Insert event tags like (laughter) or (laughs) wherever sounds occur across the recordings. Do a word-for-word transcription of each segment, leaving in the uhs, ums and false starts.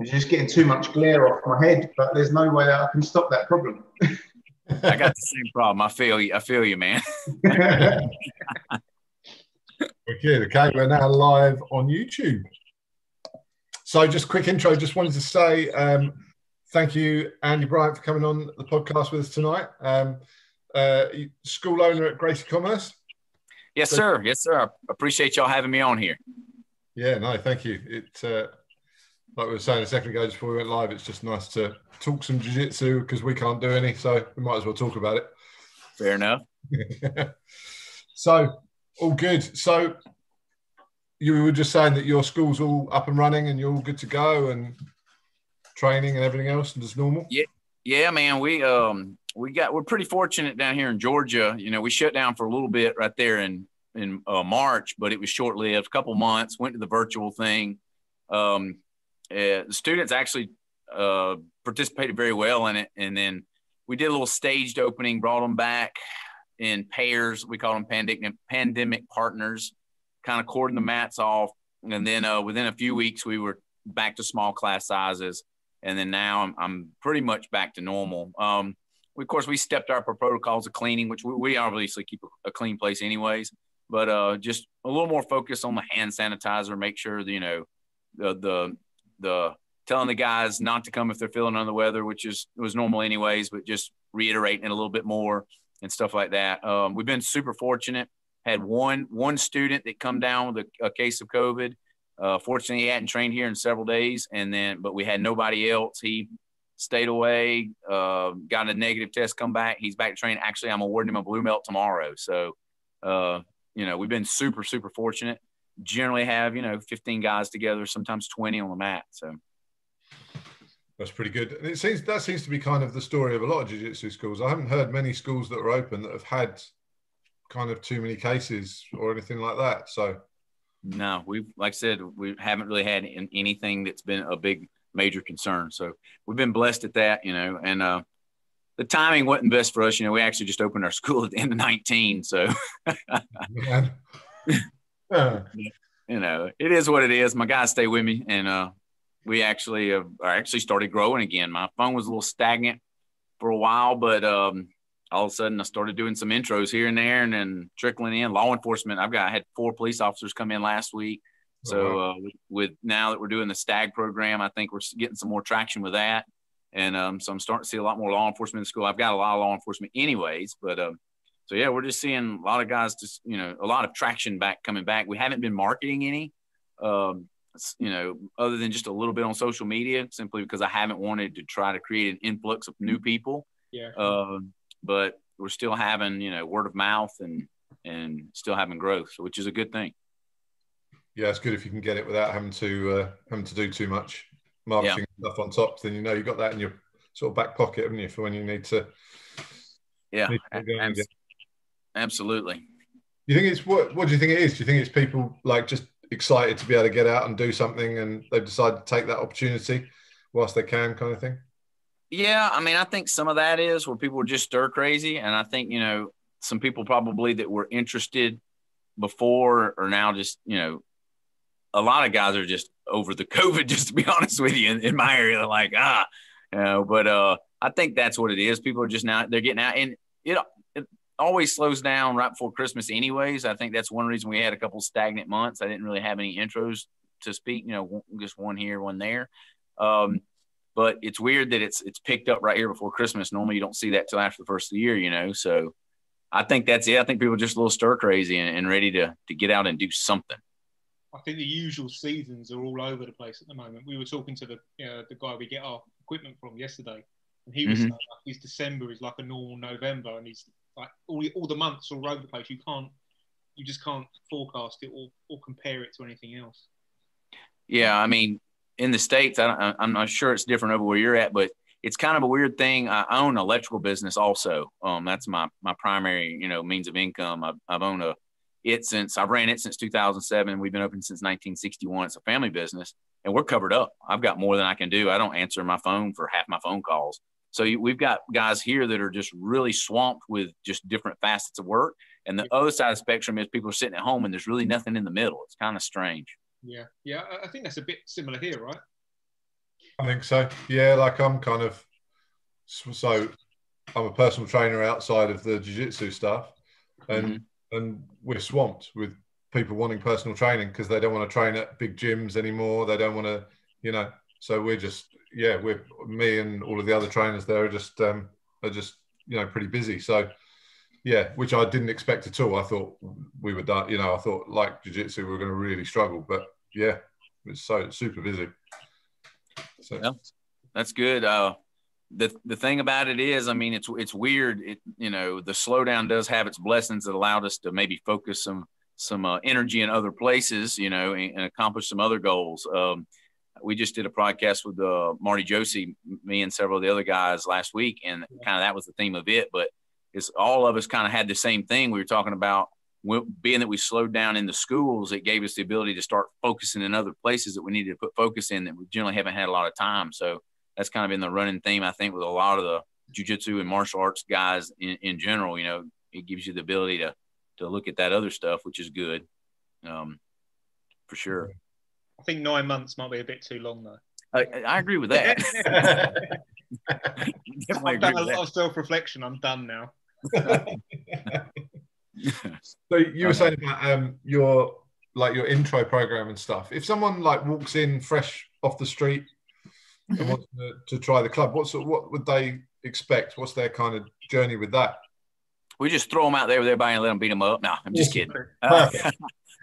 It's just getting too much glare off my head, but there's no way that I can stop that problem. I got the same problem. I feel you. I feel you, man. Okay, okay, we're now live on YouTube. So just quick intro, just wanted to say um, thank you, Andy Bryant, for coming on the podcast with us tonight. Um, uh, school owner at Gracie Commerce. Yes, so, sir. Yes, sir. I appreciate y'all having me on here. Yeah, no, thank you. It, uh, like we were saying a second ago, before we went live, it's just nice to talk some jiu-jitsu because we can't do any, so we might as well talk about it. Fair enough. So, all good. So, you were just saying that your school's all up and running and you're all good to go and training and everything else and it's normal? Yeah, yeah, man. We um we got we're pretty fortunate down here in Georgia. You know, we shut down for a little bit right there in in uh, March, but it was short-lived. A couple months, went to the virtual thing. Um, Uh, the students actually uh, participated very well in it. And then we did a little staged opening, brought them back in pairs. We call them pandemic, pandemic partners, kind of cording the mats off. And then uh, within a few weeks, we were back to small class sizes. And then now I'm, I'm pretty much back to normal. Um, we, of course, we stepped up our protocols of cleaning, which we, we obviously keep a, a clean place anyways, but uh, just a little more focus on the hand sanitizer, make sure that, you know, the, the, the telling the guys not to come if they're feeling under the weather, which is was normal anyways, but just reiterating it a little bit more and stuff like that. Um, we've been super fortunate. Had one one student that come down with a, a case of COVID. Uh, fortunately, he hadn't trained here in several days, and then but we had nobody else. He stayed away, uh, got a negative test, come back. He's back to train. Actually, I'm awarding him a blue belt tomorrow. So, uh, you know, we've been super super fortunate. Generally have, you know, fifteen guys together, sometimes twenty on the mat. So that's pretty good. And it seems that seems to be kind of the story of a lot of jiu-jitsu schools. I haven't heard many schools that are open that have had kind of too many cases or anything like that. So no, we like I said, we haven't really had anything that's been a big major concern. So we've been blessed at that, you know, and uh the timing wasn't best for us. You know, we actually just opened our school at the end of nineteen. So Man. (laughs) Uh, you know, it is what it is. My guys stay with me, and uh, we actually uh, actually started growing again. My phone was a little stagnant for a while, but um, all of a sudden I started doing some intros here and there, and then trickling in law enforcement. I've got I had four police officers come in last week, so uh, with, with now that we're doing the STAG program, I think we're getting some more traction with that, and um, so I'm starting to see a lot more law enforcement in school. I've got a lot of law enforcement, anyways, but. Um, So, yeah, we're just seeing a lot of guys, just, you know, a lot of traction back coming back. We haven't been marketing any, um, you know, other than just a little bit on social media, simply because I haven't wanted to try to create an influx of new people. Yeah. Uh, but we're still having, you know, word of mouth and and still having growth, which is a good thing. Yeah, it's good if you can get it without having to uh, having to do too much marketing yeah. stuff on top. Then, you know, you've got that in your sort of back pocket, haven't you, for when you need to. Yeah, need to absolutely. You think it's what? What do you think it is? Do you think it's people like just excited to be able to get out and do something, and they've decided to take that opportunity whilst they can, kind of thing? Yeah, I mean, I think some of that is where people are just stir crazy, and I think you know some people probably that were interested before are now just you know a lot of guys are just over the COVID. Just to be honest with you, in, in my area, they're like ah, you know. But uh, I think that's what it is. People are just now they're getting out, and it. it always slows down right before Christmas anyways. I think that's one reason we had a couple stagnant months. I didn't really have any intros to speak, you know, just one here, one there. Um, but it's weird that it's it's picked up right here before Christmas. Normally you don't see that till after the first of the year, you know. So I think that's it. I think people are just a little stir crazy and, and ready to, to get out and do something. I think the usual seasons are all over the place at the moment. We were talking to the you know, the guy we get our equipment from yesterday, and he was mm-hmm. saying like his December is like a normal November, and he's like all, all the months all over the place. You can't, you just can't forecast it or, or compare it to anything else. Yeah. I mean, in the States, I don't, I'm not sure it's different over where you're at, but it's kind of a weird thing. I own an electrical business also. Um, that's my, my primary, you know, means of income. I've, I've owned a, it since I've ran it since two thousand seven. We've been open since nineteen sixty-one. It's a family business and we're covered up. I've got more than I can do. I don't answer my phone for half my phone calls. So we've got guys here that are just really swamped with just different facets of work. And the yeah. other side of the spectrum is people are sitting at home and there's really nothing in the middle. It's kind of strange. Yeah. Yeah. I think that's a bit similar here, right? I think so. Yeah, like I'm kind of, so I'm a personal trainer outside of the jiu-jitsu stuff, and mm-hmm. and we're swamped with people wanting personal training because they don't want to train at big gyms anymore. They don't want to, you know, so we're just, yeah, we're, me and all of the other trainers there are just, um, are just, you know, pretty busy. So yeah, which I didn't expect at all. I thought we were done, you know, I thought like jiu-jitsu, we were going to really struggle, but yeah, it's so super busy. So yeah, that's good. Uh, the, the thing about it is, I mean, it's, it's weird. It, you know, the slowdown does have its blessings that allowed us to maybe focus some, some uh, energy in other places, you know, and, and accomplish some other goals. Um, we just did a podcast with uh, Marty Josie, me and several of the other guys last week, and kind of that was the theme of it. But it's all of us kind of had the same thing. We were talking about being that we slowed down in the schools, it gave us the ability to start focusing in other places that we needed to put focus in that we generally haven't had a lot of time. So that's kind of been the running theme, I think, with a lot of the jiu-jitsu and martial arts guys in, in general. You know, it gives you the ability to to look at that other stuff, which is good, um, for sure. I think nine months might be a bit too long, though. I, I agree with that. I've done a lot of self-reflection. I'm done now. So you were saying about um, your like your intro program and stuff. If someone like walks in fresh off the street and wants to, to try the club, what's what would they expect? What's their kind of journey with that? We just throw them out there with everybody and let them beat them up. No, I'm just kidding. Uh,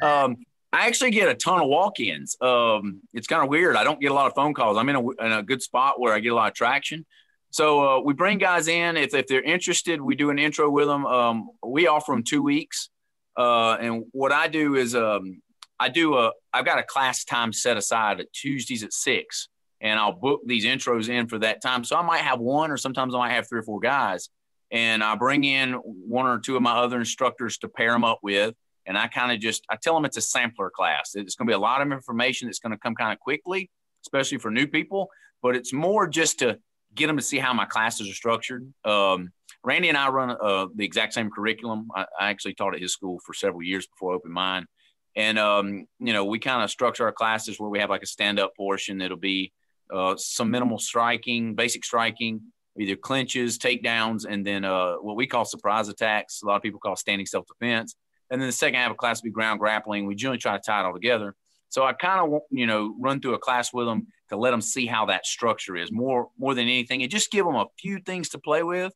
um, I actually get a ton of walk-ins. Um, it's kind of weird. I don't get a lot of phone calls. I'm in a, in a good spot where I get a lot of traction. So uh, we bring guys in. If, if they're interested, we do an intro with them. Um, we offer them two weeks. Uh, and what I do is um, I do a, I've got a class time set aside at Tuesdays at six, and I'll book these intros in for that time. So I might have one, or sometimes I might have three or four guys. And I bring in one or two of my other instructors to pair them up with. And I kind of just, I tell them it's a sampler class. It's going to be a lot of information that's going to come kind of quickly, especially for new people. But it's more just to get them to see how my classes are structured. Um, Randy and I run uh, the exact same curriculum. I, I actually taught at his school for several years before I opened mine. And, um, you know, we kind of structure our classes where we have like a stand-up portion. It'll be uh, some minimal striking, basic striking, either clinches, takedowns, and then uh, what we call surprise attacks. A lot of people call standing self-defense. And then the second half of class will be ground grappling. We generally try to tie it all together. So I kind of, you know, run through a class with them to let them see how that structure is more, more than anything, and just give them a few things to play with.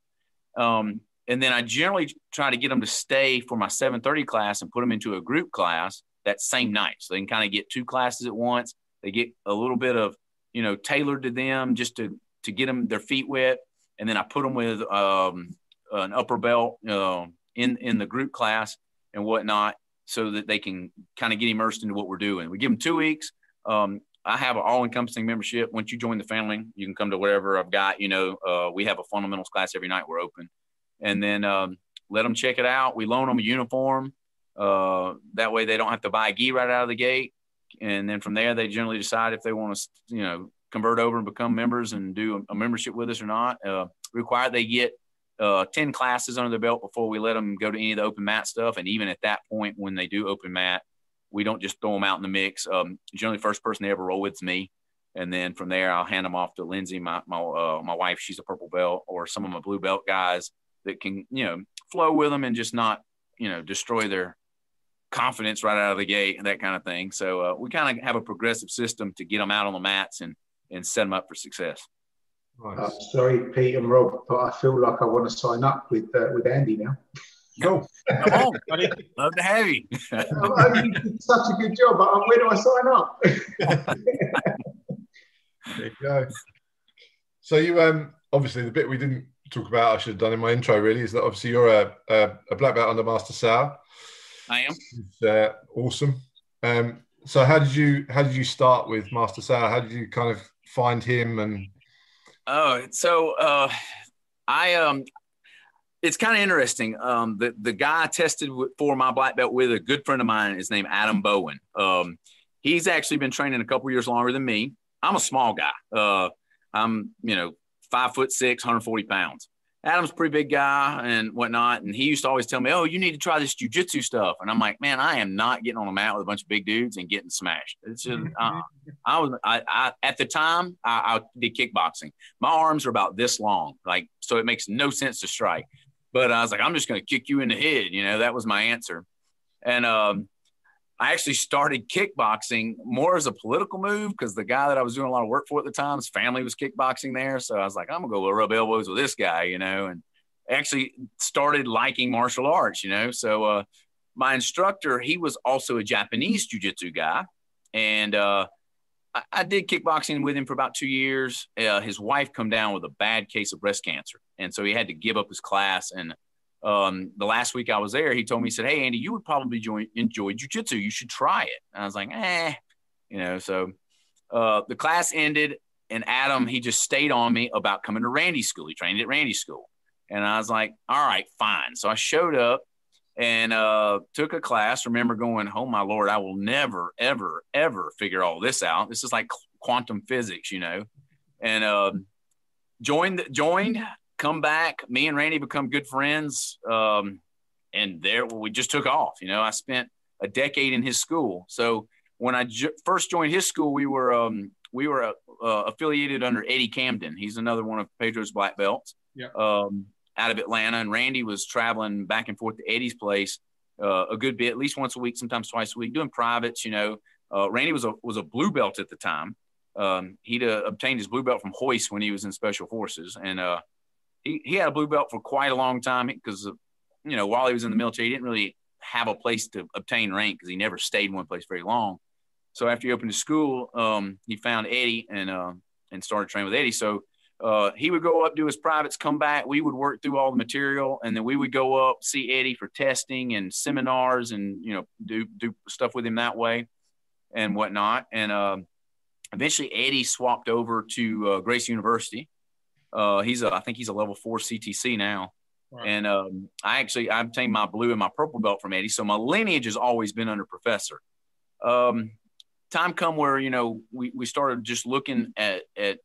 Um, and then I generally try to get them to stay for my seven thirty class and put them into a group class that same night. So they can kind of get two classes at once. They get a little bit of, you know, tailored to them just to, to get them their feet wet. And then I put them with um, an upper belt uh, in, in the group class and whatnot, so that they can kind of get immersed into what we're doing. We give them two weeks. Um, I have an all-encompassing membership. Once you join the family, you can come to whatever I've got. You know, uh, we have a fundamentals class every night. We're open. And then um, let them check it out. We loan them a uniform. Uh, that way they don't have to buy a gi right out of the gate. And then from there, they generally decide if they want to, you know, convert over and become members and do a membership with us or not. Uh, required they get uh, ten classes under their belt before we let them go to any of the open mat stuff. And even at that point, when they do open mat, we don't just throw them out in the mix. Um, generally, the first person they ever roll with is me. And then from there, I'll hand them off to Lindsay, my my, uh, my wife. She's a purple belt, or some of my blue belt guys that can, you know, flow with them and just not, you know, destroy their confidence right out of the gate and that kind of thing. So uh, we kind of have a progressive system to get them out on the mats and and set them up for success. Nice. Uh, sorry, Pete and Rob, but I feel like I want to sign up with uh, with Andy now. Cool. Come on, buddy. Love to have you. Oh, you did such a good job, but where do I sign up? There you go. So you, um, obviously the bit we didn't talk about, I should have done in my intro really, is that obviously you're a, a, a black belt under Master Sauer. I am. It's, uh, awesome. Um, so how did you, how did you start with Master Sauer? How did you kind of find him? And oh, so uh, I um, it's kind of interesting. Um, the the guy I tested with, for my black belt with, a good friend of mine is named Adam Bowen. Um, he's actually been training a couple years longer than me. I'm a small guy. Uh, I'm you know five foot six, one hundred forty pounds, Adam's a pretty big guy and whatnot. And he used to always tell me, oh, you need to try this jujitsu stuff. And I'm like, man, I am not getting on a mat with a bunch of big dudes and getting smashed. It's just, uh, I was, I, I, at the time I, I did kickboxing. My arms are about this long. Like, so it makes no sense to strike, but I was like, I'm just going to kick you in the head. You know, that was my answer. And, um, I actually started kickboxing more as a political move because the guy that I was doing a lot of work for at the time, his family was kickboxing there. So I was like, I'm going to go rub elbows with this guy, you know, and actually started liking martial arts, you know. So uh, my instructor, he was also a Japanese jiu-jitsu guy. And uh, I, I did kickboxing with him for about two years. Uh, his wife come down with a bad case of breast cancer. And so he had to give up his class. And Um, the last week I was there, he told me, he said, hey, Andy, you would probably join, enjoy jujitsu. You should try it. And I was like, eh, you know, so, uh, the class ended and Adam, he just stayed on me about coming to Randy's school. He trained at Randy's school. And I was like, all right, fine. So I showed up and, uh, took a class. Remember going, oh my Lord, I will never, ever, ever figure all this out. This is like quantum physics, you know, and, um, joined, joined, come back, me and Randy become good friends. Um, and there we just took off. You know, I spent a decade in his school. So when I ju- first joined his school, we were, um, we were, uh, uh, affiliated under Eddie Camden. He's another one of Pedro's black belts, yeah. um, out of Atlanta. And Randy was traveling back and forth to Eddie's place, uh, a good bit, at least once a week, sometimes twice a week, doing privates. You know, uh, Randy was a, was a blue belt at the time. Um, he'd, uh, obtained his blue belt from Hoist when he was in special forces. And, uh, He, he had a blue belt for quite a long time because, you know, while he was in the military, he didn't really have a place to obtain rank because he never stayed in one place very long. So after he opened his school, um, he found Eddie and uh, and started training with Eddie. So uh, he would go up, do his privates, come back. We would work through all the material, and then we would go up, see Eddie for testing and seminars and, you know, do do stuff with him that way and whatnot. And uh, eventually Eddie swapped over to uh, Gracie University. Uh, he's a, I think he's a level four C T C now. Wow. And, um, I actually, I obtained my blue and my purple belt from Eddie. So my lineage has always been under professor. Um, time come where, you know, we, we started just looking at, at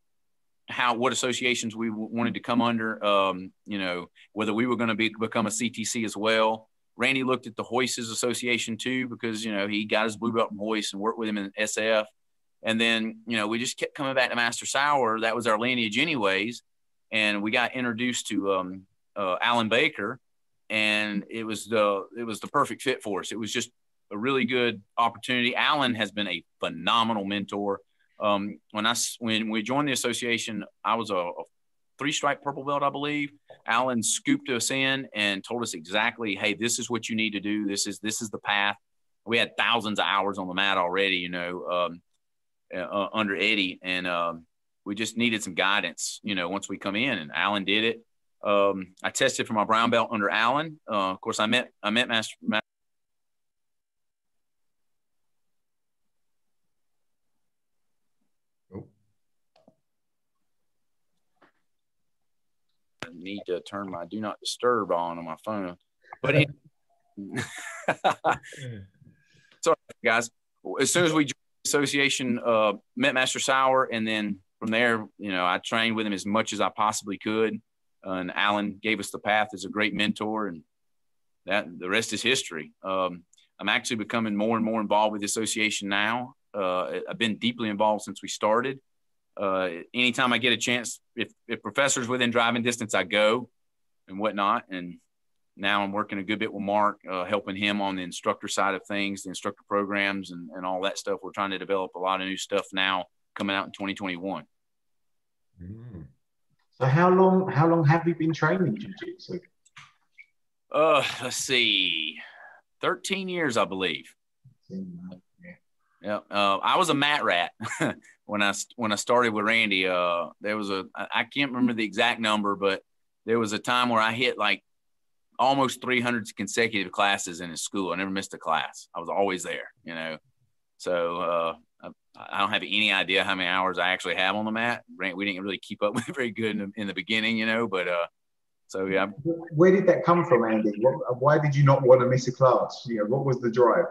how, what associations we w- wanted to come under, um, you know, whether we were going to be, become a C T C as well. Randy looked at the Hoist's association too, because, you know, he got his blue belt from Hoist and worked with him in S F. And then, you know, we just kept coming back to Master Sauer. That was our lineage anyways. And we got introduced to um, uh, Alan Baker, and it was the it was the perfect fit for us. It was just a really good opportunity. Alan has been a phenomenal mentor. Um, when I when we joined the association, I was a, a three-stripe purple belt, I believe. Alan scooped us in and told us exactly, hey, this is what you need to do. This is this is the path. We had thousands of hours on the mat already, you know, um, uh, under Eddie, and. Um, We just needed some guidance, you know, once we come in, and Alan did it. Um, I tested for my brown belt under Alan. Uh, of course, I met I met Master. Master oh. I need to turn my do not disturb on on my phone. But it, sorry, guys. As soon as we joined the association, uh, met Master Sauer, and then. From there, you know, I trained with him as much as I possibly could. Uh, and Alan gave us the path as a great mentor, and that the rest is history. Um, I'm actually becoming more and more involved with the association now. Uh, I've been deeply involved since we started. Uh, anytime I get a chance, if, if professors within driving distance, I go and whatnot. And now I'm working a good bit with Mark, uh, helping him on the instructor side of things, the instructor programs and, and all that stuff. We're trying to develop a lot of new stuff now coming out in twenty twenty-one. Mm. So how long how long have you been training jiu-jitsu? Uh, let's see, thirteen years, I believe. Yeah, yeah. Uh, I was a mat rat when I when I started with Randy. Uh, there was a I can't remember the exact number, but there was a time where I hit like almost three hundred consecutive classes in his school. I never missed a class. I was always there, you know. So. Uh, I don't have any idea how many hours I actually have on the mat. We didn't really keep up with it very good in the, in the beginning, you know, but uh, so yeah. Where did that come from, Andy? What, why did you not want to miss a class? You know, what was the drive?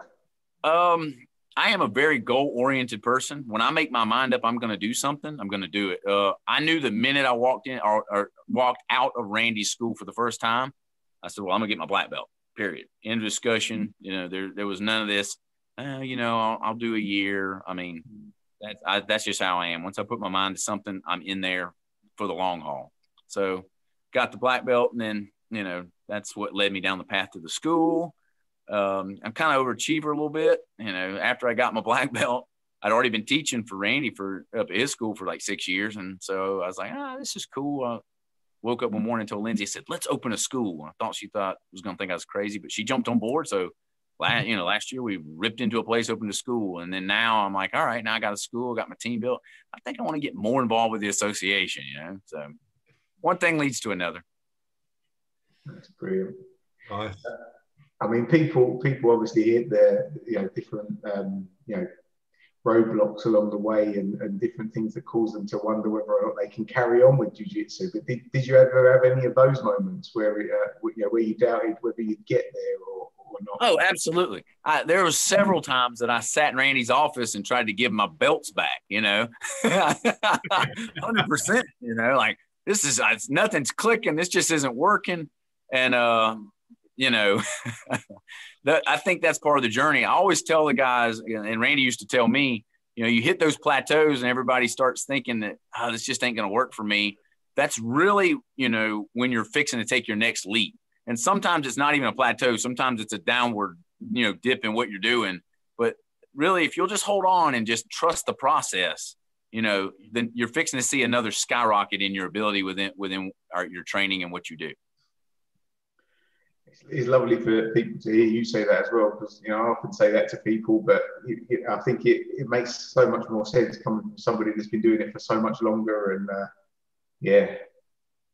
Um, I am a very goal-oriented person. When I make my mind up, I'm going to do something, I'm going to do it. Uh, I knew the minute I walked in or, or walked out of Randy's school for the first time, I said, well, I'm going to get my black belt, period. End of discussion. You know, there there was none of this, uh, you know, I'll, I'll do a year. I mean, that's, I, that's just how I am. Once I put my mind to something, I'm in there for the long haul. So got the black belt, and then, you know, that's what led me down the path to the school. Um, I'm kind of overachiever a little bit. You know, after I got my black belt, I'd already been teaching for Randy for up at his school for like six years. And so I was like, ah, this is cool. I woke up one morning and told Lindsay, I said, let's open a school. And I thought she thought was going to think I was crazy, but she jumped on board. So last, you know, last year we ripped into a place, opened a school. And then now I'm like, all right, now I got a school, got my team built. I think I want to get more involved with the association, you know? So one thing leads to another. That's brilliant. Nice. I mean, people people obviously hit their, you know, different, um, you know, roadblocks along the way and, and different things that cause them to wonder whether or not they can carry on with jiu-jitsu. But did, did you ever have any of those moments where, uh, you know, where you doubted whether you'd get there or, or not? Oh, absolutely. I, there were several times that I sat in Randy's office and tried to give my belts back, you know, one hundred percent, you know, like this is, it's, nothing's clicking. This just isn't working. And, uh, you know, I think that's part of the journey. I always tell the guys, and Randy used to tell me, you know, you hit those plateaus and everybody starts thinking that, oh, this just ain't going to work for me. That's really, you know, when you're fixing to take your next leap. And sometimes it's not even a plateau. Sometimes it's a downward, you know, dip in what you're doing. But really, if you'll just hold on and just trust the process, you know, then you're fixing to see another skyrocket in your ability within, within our, your training and what you do. It's lovely for people to hear you say that as well, because, you know, I often say that to people, but it, it, I think it, it makes so much more sense coming from somebody that's been doing it for so much longer. And uh, yeah,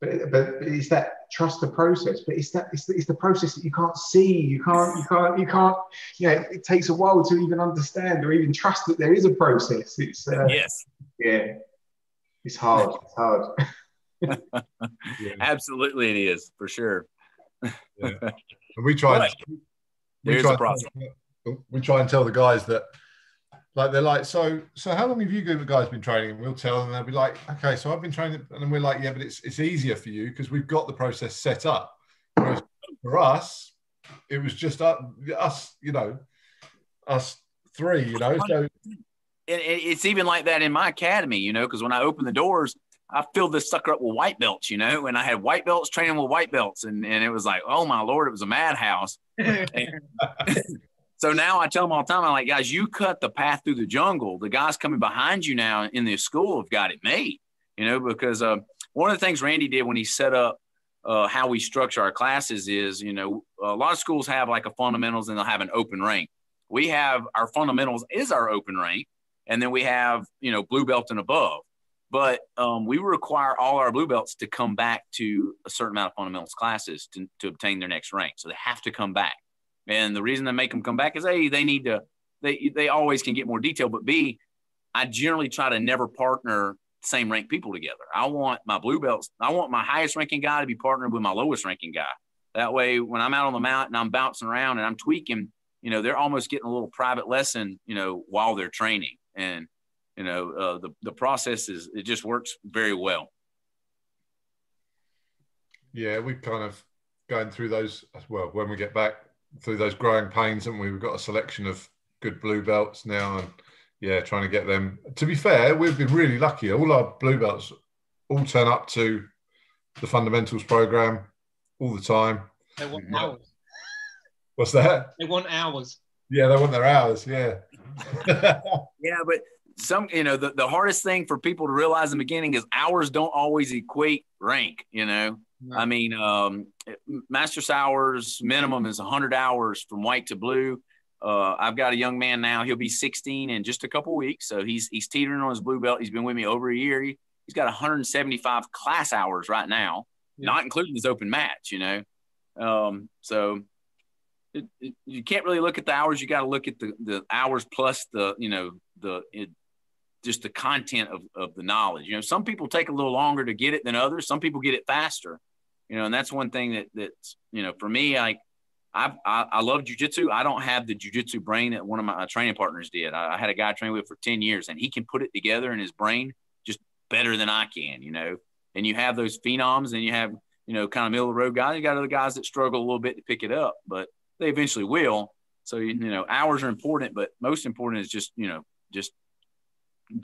but, but it's that trust the process, but it's that it's the, it's the process that you can't see, you can't, you can't, you can't, you know, it takes a while to even understand or even trust that there is a process. It's uh, yes, yeah, it's hard, it's hard. Yeah. Absolutely, it is for sure. Yeah. And we try, right. we, There's try a problem. we try and tell the guys that, like, they're like, so so how long have you guys been training? And we'll tell them, they'll be like, okay, so I've been training. And then we're like, yeah, but it's it's easier for you because we've got the process set up. Whereas for us, it was just us, you know, us three, you know. So it's even like that in my academy, you know, because when I open the doors, I filled this sucker up with white belts, you know, and I had white belts training with white belts. And, and it was like, oh my Lord, it was a madhouse. So now I tell them all the time, I'm like, guys, you cut the path through the jungle. The guys coming behind you now in the school have got it made, you know, because uh, one of the things Randy did when he set up uh, how we structure our classes is, you know, a lot of schools have like a fundamentals and they'll have an open rank. We have our fundamentals is our open rank. And then we have, you know, blue belt and above. But um, we require all our blue belts to come back to a certain amount of fundamentals classes to, to obtain their next rank. So they have to come back. And the reason they make them come back is, A, they need to, they, they always can get more detail. But B, I generally try to never partner same rank people together. I want my blue belts, I want my highest ranking guy to be partnered with my lowest ranking guy. That way, when I'm out on the mountain, I'm bouncing around and I'm tweaking, you know, they're almost getting a little private lesson, you know, while they're training. And you know, uh, the, the process is, it just works very well. Yeah, we've kind of going through those, well, when we get back through those growing pains, and we? we've got a selection of good blue belts now, and yeah, trying to get them. To be fair, we've been really lucky. All our blue belts all turn up to the fundamentals program all the time. They want hours. What's that? They want hours. Yeah, they want their hours, yeah. Yeah, but some, you know, the, the hardest thing for people to realize in the beginning is hours don't always equate rank, you know. Right. I mean, um, Master Sauer's minimum is one hundred hours from white to blue. Uh, I've got a young man now. He'll be sixteen in just a couple weeks. So he's he's teetering on his blue belt. He's been with me over a year. He, he's got one hundred seventy-five class hours right now, yeah, not including his open match, you know. Um, so it, it, you can't really look at the hours. You got to look at the, the hours plus the, you know, the it, just the content of, of the knowledge. You know, some people take a little longer to get it than others. Some people get it faster, you know, and that's one thing that, that's, you know, for me, I, I've, I I love jiu-jitsu. I don't have the jiu-jitsu brain that one of my training partners did. I, I had a guy I trained with for ten years, and he can put it together in his brain just better than I can, you know. And you have those phenoms, and you have, you know, kind of middle of the road guys. You got other guys that struggle a little bit to pick it up, but they eventually will. So, you know, hours are important, but most important is just, you know, just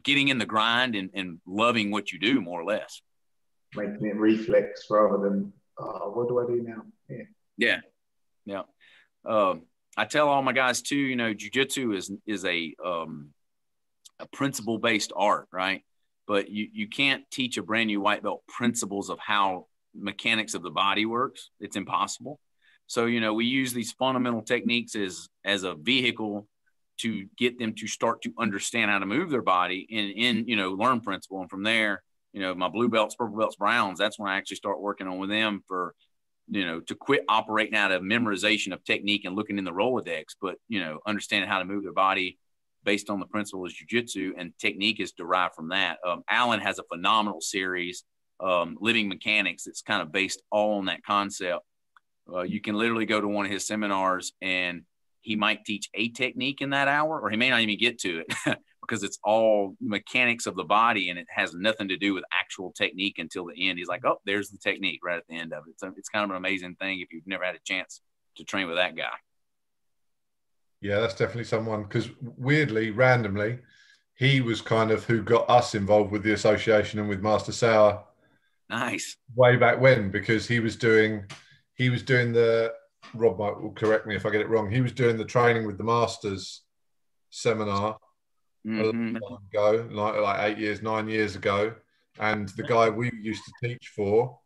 getting in the grind and, and loving what you do, more or less. Making it reflex rather than, uh, what do I do now? Yeah. Yeah. Yeah. Um, I tell all my guys too, you know, jiu-jitsu is, is a, um, a principle based art, right? But you, you can't teach a brand new white belt principles of how mechanics of the body works. It's impossible. So, you know, we use these fundamental techniques as, as a vehicle to get them to start to understand how to move their body and, in, you know, learn principle. And from there, you know, my blue belts, purple belts, browns, that's when I actually start working on with them for, you know, to quit operating out of memorization of technique and looking in the Rolodex, but, you know, understanding how to move their body based on the principle is jiu-jitsu, and technique is derived from that. Um, Alan has a phenomenal series, um, Living Mechanics, that's kind of based all on that concept. Uh, you can literally go to one of his seminars and he might teach a technique in that hour, or he may not even get to it because it's all mechanics of the body and it has nothing to do with actual technique until the end. He's like, oh, there's the technique right at the end of it. So it's kind of an amazing thing if you've never had a chance to train with that guy. Yeah, that's definitely someone, because weirdly, randomly, he was kind of who got us involved with the association and with Master Sauer. Nice. Way back when, because he was doing, he was doing the, Rob might will correct me if I get it wrong, he was doing the training with the Masters seminar mm-hmm. a long time ago, like, like eight years, nine years ago. And the guy we used to teach for,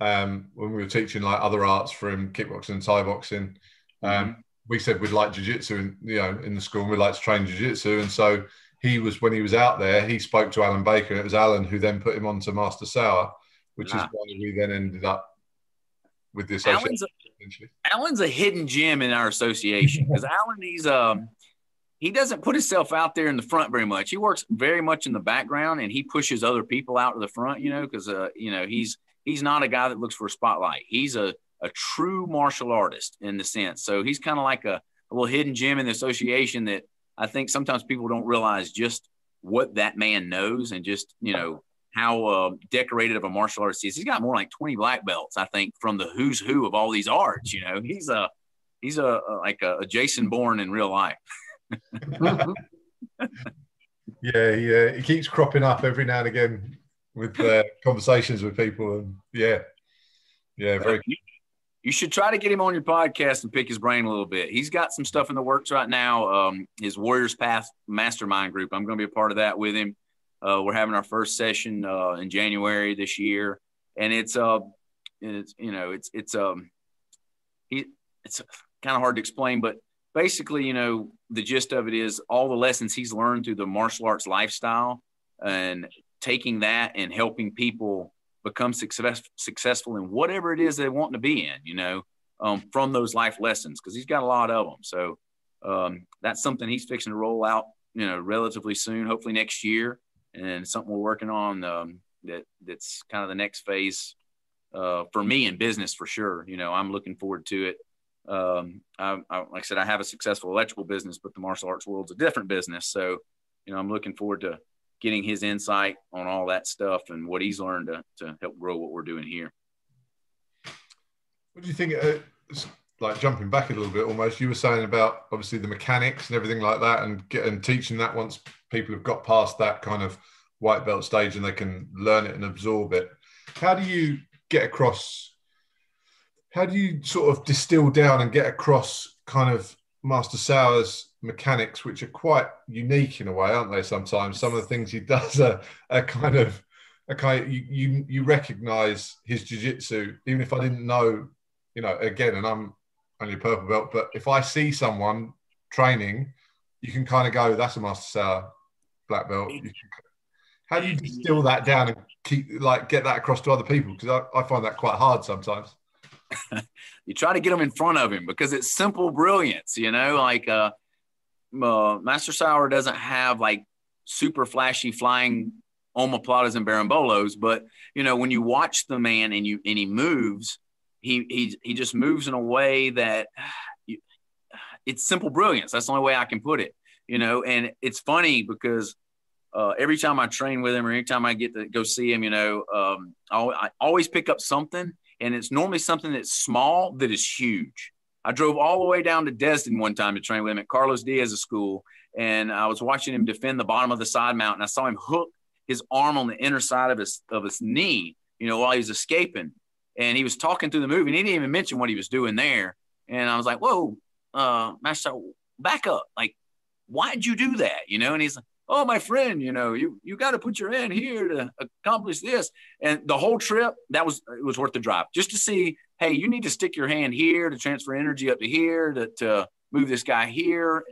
um, when we were teaching like other arts for him, kickboxing and Thai boxing, um, mm-hmm. we said we'd like jiu-jitsu, and, you know, in the school, and we'd like to train jiu-jitsu. And so he was, when he was out there, he spoke to Alan Baker, and it was Alan who then put him on to Master Sauer, which wow. is why we then ended up with the association. Alan's a, Alan's a hidden gem in our association, because Alan, he's um, he doesn't put himself out there in the front very much. He works very much in the background, and he pushes other people out to the front, you know, because, uh, you know, he's, he's not a guy that looks for a spotlight. He's a, a true martial artist in the sense. So he's kind of like a, a little hidden gem in the association that I think sometimes people don't realize just what that man knows, and just, you know, how uh, decorated of a martial artist is. He's got more like twenty black belts, I think, from the who's who of all these arts. You know, he's a, he's a, a like a, a Jason Bourne in real life. Yeah. Yeah. He keeps cropping up every now and again with uh, conversations with people. And yeah. Yeah. Very. You, you should try to get him on your podcast and pick his brain a little bit. He's got some stuff in the works right now. Um, his Warriors Path Mastermind Group. I'm going to be a part of that with him. Uh, we're having our first session uh, in January this year, and it's uh, it's you know, it's it's um, he, it's kind of hard to explain, but basically, you know, the gist of it is all the lessons he's learned through the martial arts lifestyle, and taking that and helping people become success, successful in whatever it is they want to be in, you know, um, from those life lessons, because he's got a lot of them. So um, that's something he's fixing to roll out, you know, relatively soon, hopefully next year. And something we're working on um, that that's kind of the next phase uh, for me in business, for sure. You know, I'm looking forward to it. Um, I, I, like I said, I have a successful electrical business, but the martial arts world's a different business. So, you know, I'm looking forward to getting his insight on all that stuff and what he's learned to, to help grow what we're doing here. What do you think, uh, like jumping back a little bit almost, you were saying about obviously the mechanics and everything like that, and get, and teaching that once people have got past that kind of white belt stage and they can learn it and absorb it. How do you get across, how do you sort of distill down and get across kind of Master Sauer's mechanics, which are quite unique in a way, aren't they? Sometimes some of the things he does are, are kind of, are kind of you, you, you recognize his jiu-jitsu, even if I didn't know, you know, again, and I'm only a purple belt, but if I see someone training, you can kind of go, that's a Master Sauer black belt. You can, how do you distill that down and keep, like, get that across to other people? Because I, I find that quite hard sometimes. You try to get them in front of him because it's simple brilliance, you know. Like uh, uh, Master Sauer doesn't have like super flashy flying omoplatas and barambolos, but you know, when you watch the man and you and he moves, he he he just moves in a way that you, it's simple brilliance. That's the only way I can put it, you know. And it's funny because uh, every time I train with him or every time I get to go see him, you know, um, I, I always pick up something, and it's normally something that's small that is huge. I drove all the way down to Destin one time to train with him at Carlos Diaz's school, and I was watching him defend the bottom of the side mount, and I saw him hook his arm on the inner side of his of his knee, you know, while he was escaping. And he was talking through the move, and he didn't even mention what he was doing there. And I was like, whoa, uh, Master, back up. Like, why'd you do that? You know, and he's like, oh, my friend, you know, you you got to put your end here to accomplish this. And the whole trip, that was it was worth the drive, just to see, hey, you need to stick your hand here to transfer energy up to here, to, to move this guy here.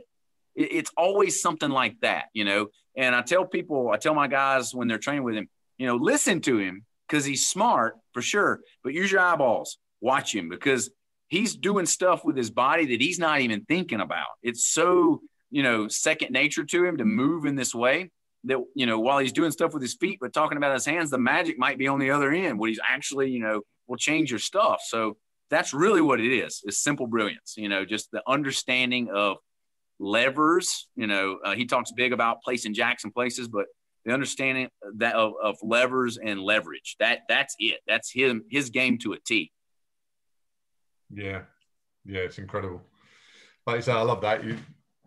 It, it's always something like that, you know. And I tell people, I tell my guys when they're training with him, you know, listen to him, because he's smart for sure, but use your eyeballs, watch him, because he's doing stuff with his body that he's not even thinking about. It's so, you know, second nature to him to move in this way that, you know, while he's doing stuff with his feet, but talking about his hands, the magic might be on the other end, what he's actually, you know, will change your stuff. So that's really what it is. It's simple brilliance, you know, just the understanding of levers. You know, uh, he talks big about placing jacks in places, but the understanding that of, of levers and leverage, that that's it. That's him, his game to a T. Yeah. Yeah. It's incredible. Like you say, I love that you,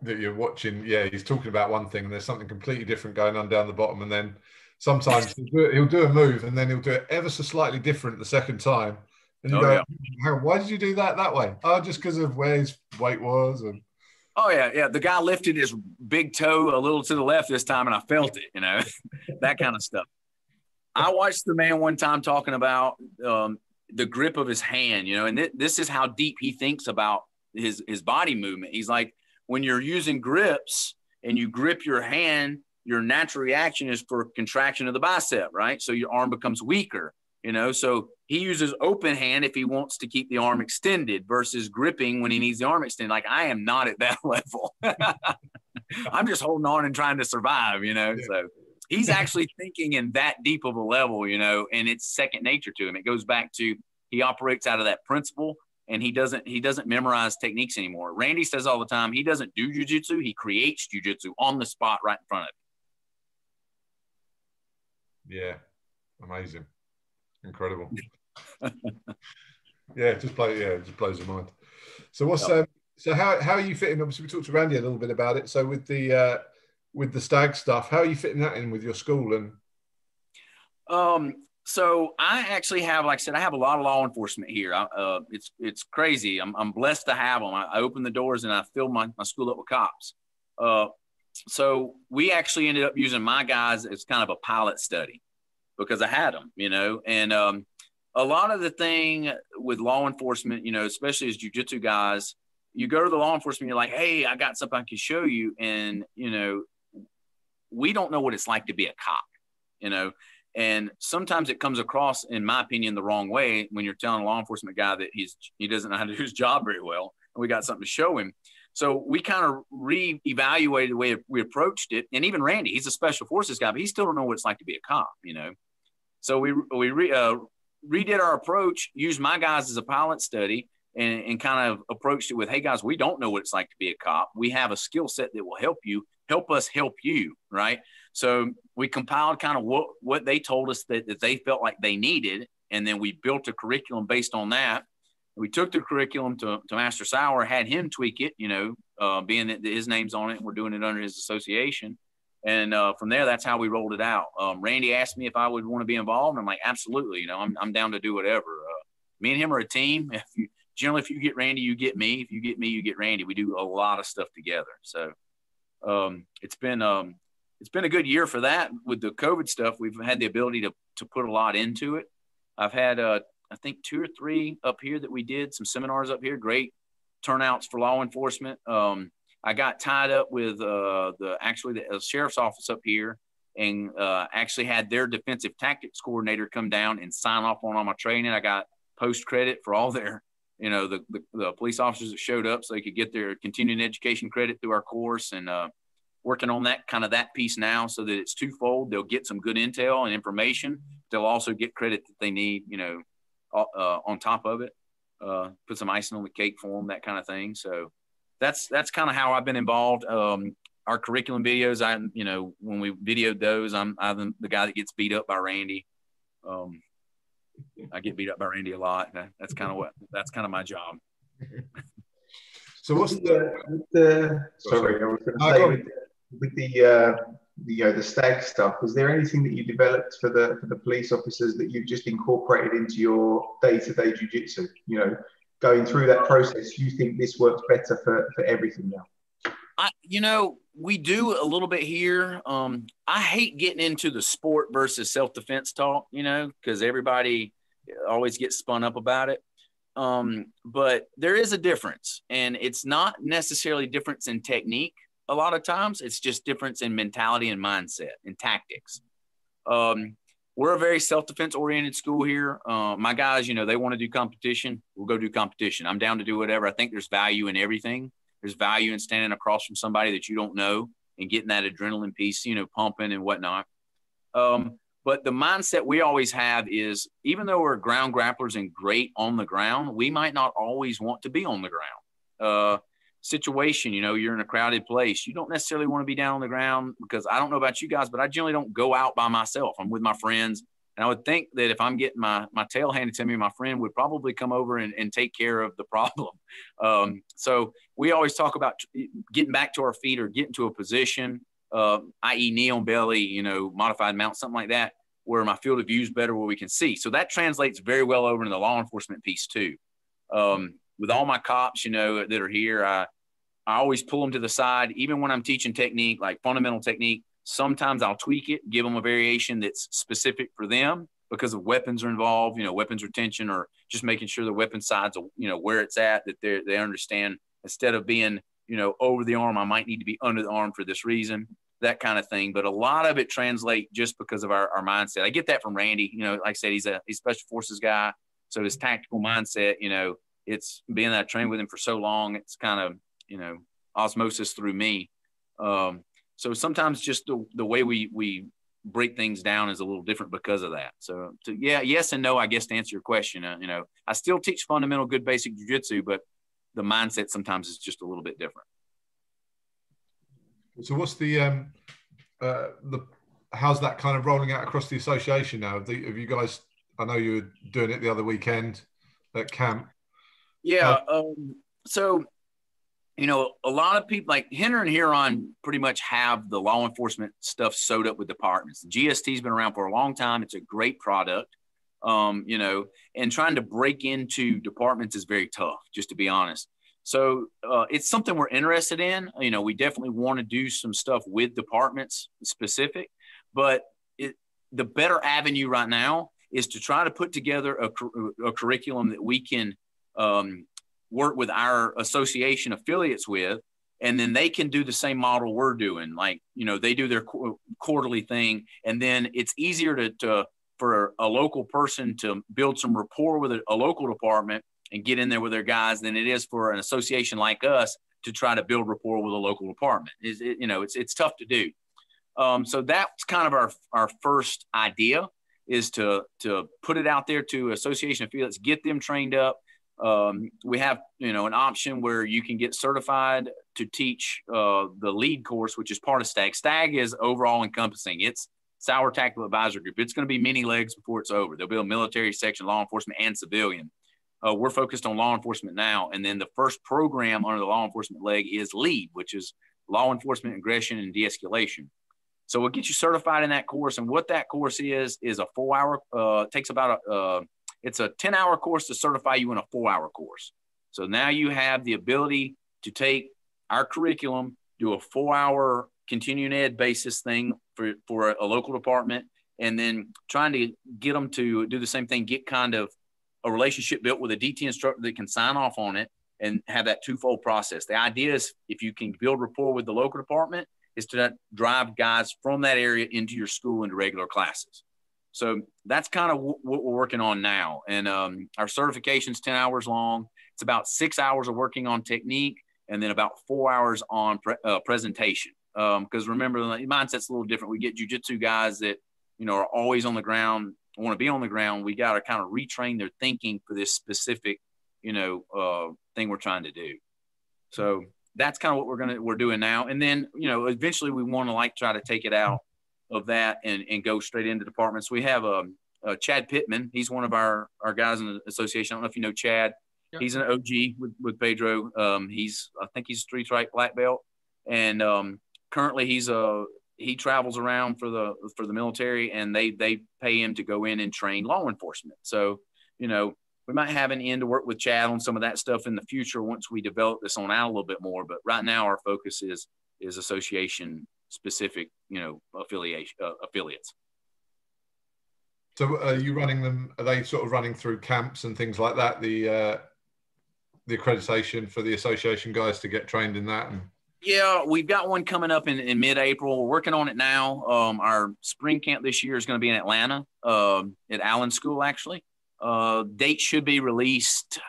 that you're watching. Yeah. He's talking about one thing and there's something completely different going on down the bottom. And then sometimes he'll do, it, he'll do a move and then he'll do it ever so slightly different the second time. And you oh, go, yeah. Why did you do that that way? Oh, just because of where his weight was. And Oh, yeah, yeah. the guy lifted his big toe a little to the left this time, and I felt it, you know, that kind of stuff. I watched the man one time talking about um, the grip of his hand, you know, and th- this is how deep he thinks about his, his body movement. He's like, when you're using grips and you grip your hand, your natural reaction is for contraction of the bicep, right? So your arm becomes weaker, you know. So he uses open hand if he wants to keep the arm extended versus gripping when he needs the arm extended. Like, I am not at that level. I'm just holding on and trying to survive, you know. Yeah. So he's actually thinking in that deep of a level, you know, and it's second nature to him. It goes back to he operates out of that principle, and he doesn't he doesn't memorize techniques anymore. Randy says all the time, he doesn't do jiu-jitsu. He creates jiu-jitsu on the spot right in front of him. Yeah, amazing. Incredible. yeah, just play. Yeah, just blows your mind. So what's um, so how how are you fitting? Obviously, we talked to Randy a little bit about it. So with the uh, with the STAG stuff, how are you fitting that in with your school? And um, so I actually have, like I said, I have a lot of law enforcement here. I, uh, it's it's crazy. I'm I'm blessed to have them. I, I open the doors and I fill my my school up with cops. Uh, so we actually ended up using my guys as kind of a pilot study, because I had them, you know. And um, a lot of the thing with law enforcement, you know, especially as jiu-jitsu guys, you go to the law enforcement, you're like, hey, I got something I can show you. And, you know, we don't know what it's like to be a cop, you know. And sometimes it comes across, in my opinion, the wrong way when you're telling a law enforcement guy that he's he doesn't know how to do his job very well, and we got something to show him. So we kind of re-evaluated the way we approached it. And even Randy, he's a special forces guy, but he still don't know what it's like to be a cop, you know. So we we re, uh, redid our approach, used my guys as a pilot study, and, and kind of approached it with, hey, guys, we don't know what it's like to be a cop. We have a skill set that will help you, help us help you, right? So we compiled kind of what, what they told us that, that they felt like they needed, and then we built a curriculum based on that. We took the curriculum to, to Master Sauer, had him tweak it, you know, uh, being that his name's on it, we're doing it under his association. And uh, from there, that's how we rolled it out. Um, Randy asked me if I would want to be involved. And I'm like, absolutely. You know, I'm, I'm down to do whatever. Uh, me and him are a team. If you, generally, if you get Randy, you get me. If you get me, you get Randy. We do a lot of stuff together. So um, it's been um, it's been a good year for that. With the COVID stuff, we've had the ability to, to put a lot into it. I've had, uh, I think, two or three up here that we did, some seminars up here, great turnouts for law enforcement. Um I got tied up with uh, the actually the uh, sheriff's office up here, and uh, actually had their defensive tactics coordinator come down and sign off on all my training. I got post credit for all their, you know, the, the, the police officers that showed up, so they could get their continuing education credit through our course. And uh, working on that kind of that piece now, so that it's twofold. They'll get some good intel and information. They'll also get credit that they need, you know, uh, on top of it. uh, put some icing on the cake for them, that kind of thing. So that's, that's kind of how I've been involved. Um, our curriculum videos, I, you know, when we videoed those, I'm, I'm the guy that gets beat up by Randy. Um, I get beat up by Randy a lot. That's kind of what, that's kind of my job. So what's the, the sorry, I was going to say oh, with the, with the uh, the, you know, the STAG stuff, was there anything that you developed for the, for the police officers that you've just incorporated into your day-to-day jiu-jitsu? You know, going through that process, you think this works better for, for everything now? I, you know, we do a little bit here. Um, I hate getting into the sport versus self-defense talk, you know, because everybody always gets spun up about it. Um, but there is a difference, and it's not necessarily difference in technique. A lot of times it's just difference in mentality and mindset and tactics. Um, we're a very self-defense oriented school here. Uh, my guys, you know, they want to do competition. We'll go do competition. I'm down to do whatever. I think there's value in everything. There's value in standing across from somebody that you don't know and getting that adrenaline piece, you know, pumping and whatnot. Um, But the mindset we always have is, even though we're ground grapplers and great on the ground, we might not always want to be on the ground. Uh, situation, you know, you're in a crowded place. You don't necessarily want to be down on the ground, because I don't know about you guys, but I generally don't go out by myself. I'm with my friends. And I would think that if I'm getting my, my tail handed to me, my friend would probably come over and, and take care of the problem. Um, so we always talk about getting back to our feet or getting to a position, uh, that is knee on belly, you know, modified mount, something like that, where my field of view is better, where we can see. So that translates very well over into the law enforcement piece too. Um, with all my cops, you know, that are here, I, I always pull them to the side. Even when I'm teaching technique, like fundamental technique, sometimes I'll tweak it, give them a variation that's specific for them because of weapons are involved, you know, weapons retention, or just making sure the weapon side's, you know, where it's at, that they they understand, instead of being, you know, over the arm, I might need to be under the arm for this reason, that kind of thing. But a lot of it translate just because of our, our mindset. I get that from Randy. You know, like I said, he's a he's special forces guy. So his tactical mindset, you know, it's being that I trained with him for so long, it's kind of, you know, osmosis through me. Um, so sometimes just the, the way we, we break things down is a little different because of that. So, so yeah, yes and no, I guess, to answer your question. Uh, you know, I still teach fundamental good basic jiu-jitsu, but the mindset sometimes is just a little bit different. So what's the, um, uh, the, how's that kind of rolling out across the association now? Have, the, have you guys, I know you were doing it the other weekend at camp. Yeah. Uh, um, so, you know, a lot of people like Henner and Huron pretty much have the law enforcement stuff sewed up with departments. G S T has been around for a long time. It's a great product. Um, you know, and trying to break into departments is very tough, just to be honest. So uh, it's something we're interested in. You know, we definitely want to do some stuff with departments specific, but it, the better avenue right now is to try to put together a, a curriculum that we can um, work with our association affiliates with, and then they can do the same model we're doing. Like, you know, they do their qu- quarterly thing, and then it's easier to, to for a local person to build some rapport with a, a local department and get in there with their guys than it is for an association like us to try to build rapport with a local department. Is it, you know, it's, it's tough to do. Um, so that's kind of our, our first idea, is to, to put it out there to association affiliates, get them trained up. Um, we have, you know, an option where you can get certified to teach uh, the LEAD course, which is part of STAG. STAG is overall encompassing. It's Sauer Tactical Advisory Group. It's going to be many legs before it's over. There'll be a military section, law enforcement, and civilian. Uh, we're focused on law enforcement now. And then the first program under the law enforcement leg is LEAD, which is Law Enforcement Aggression and De-escalation. So we'll get you certified in that course. And what that course is, is a four hour, uh, takes about a, uh, it's a ten hour course to certify you in a four hour course. So now you have the ability to take our curriculum, do a four hour continuing ed basis thing for, for a local department, and then trying to get them to do the same thing, get kind of a relationship built with a D T instructor that can sign off on it, and have that twofold process. The idea is, if you can build rapport with the local department, is to drive guys from that area into your school into regular classes. So that's kind of w- what we're working on now. And um, our certification's ten hours long. It's about six hours of working on technique, and then about four hours on pre- uh, presentation. Because um, remember, the mindset's a little different. We get jiu-jitsu guys that, you know, are always on the ground, want to be on the ground. We got to kind of retrain their thinking for this specific, you know, uh, thing we're trying to do. So that's kind of what we're going to, we're doing now. And then, you know, eventually we want to like try to take it out of that and, and go straight into departments. We have um, uh, Chad Pittman. He's one of our, our guys in the association. I don't know if you know Chad. Yep. He's an O G with, with Pedro. Um, he's, I think he's a three stripe black belt. And um, currently he's a, he travels around for the, for the military, and they, they pay him to go in and train law enforcement. So, you know, we might have an end to work with Chad on some of that stuff in the future once we develop this on out a little bit more. But right now our focus is, is association specific, you know, affiliation uh, affiliates. So are you running them, are they sort of running through camps and things like that? The, uh, the accreditation for the association guys to get trained in that? And yeah, we've got one coming up in, in mid-April. We're working on it now. Um, our spring camp this year is going to be in Atlanta, um, at Allen School, actually. Uh, date should be released,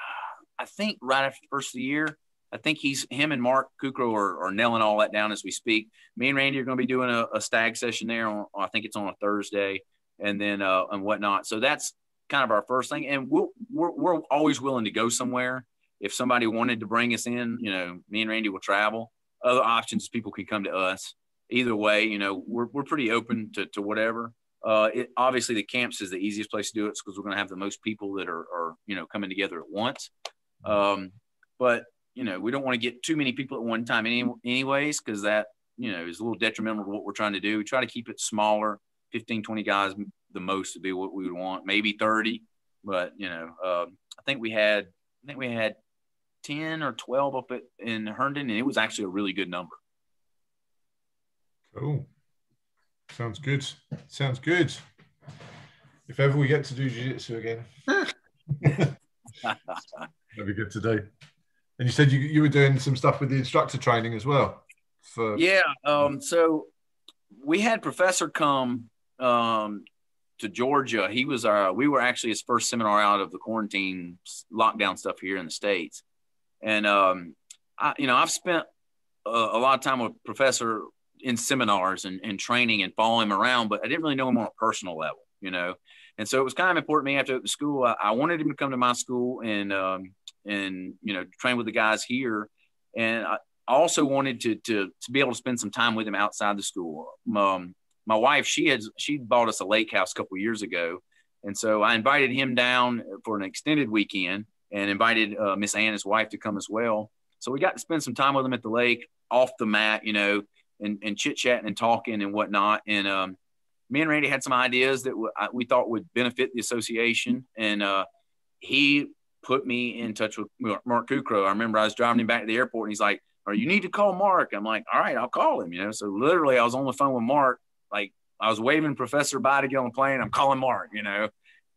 I think, right after the first of the year. I think he's, him and Mark Kukrow are, are nailing all that down as we speak. Me and Randy are going to be doing a, a stag session there. On, I think it's on a Thursday, and then uh, and whatnot. So that's kind of our first thing. And we'll, we're, we're always willing to go somewhere. If somebody wanted to bring us in, you know, me and Randy will travel. Other options, people can come to us. Either way, you know, we're, we're pretty open to, to whatever. Uh, it, obviously, the camps is the easiest place to do it because we're going to have the most people that are, are, you know, coming together at once. Um, but, you know, we don't want to get too many people at one time any, anyways, because that, you know, is a little detrimental to what we're trying to do. We try to keep it smaller, fifteen, twenty guys the most would be what we would want, maybe thirty. But, you know, uh, I think we had, I think we had ten or twelve up at, in Herndon, and it was actually a really good number. Cool. Sounds good. Sounds good. If ever we get to do jiu-jitsu again, that'd be good to do. And you said you, you were doing some stuff with the instructor training as well. For yeah. Um, so we had Professor come um, to Georgia. He was our, we were actually his first seminar out of the quarantine lockdown stuff here in the States. And, um, I, you know, I've spent a, a lot of time with Professor in seminars and, and training and follow him around, but I didn't really know him on a personal level, you know? And so it was kind of important to me after the school, I, I wanted him to come to my school and, um, and, you know, train with the guys here. And I also wanted to, to, to be able to spend some time with him outside the school. Um, my wife, she had, she bought us a lake house a couple of years ago. And so I invited him down for an extended weekend and invited uh, Miss Ann, his wife, to come as well. So we got to spend some time with him at the lake off the mat, you know, and, and chit-chatting and talking and whatnot. And um, me and Randy had some ideas that w I, we thought would benefit the association. And uh, he put me in touch with Mark Kukrow. I remember I was driving him back to the airport, and he's like, "Oh, you need to call Mark." I'm like, "All right, I'll call him," you know. So literally I was on the phone with Mark. Like, I was waving Professor bye to get on the plane. I'm calling Mark, you know.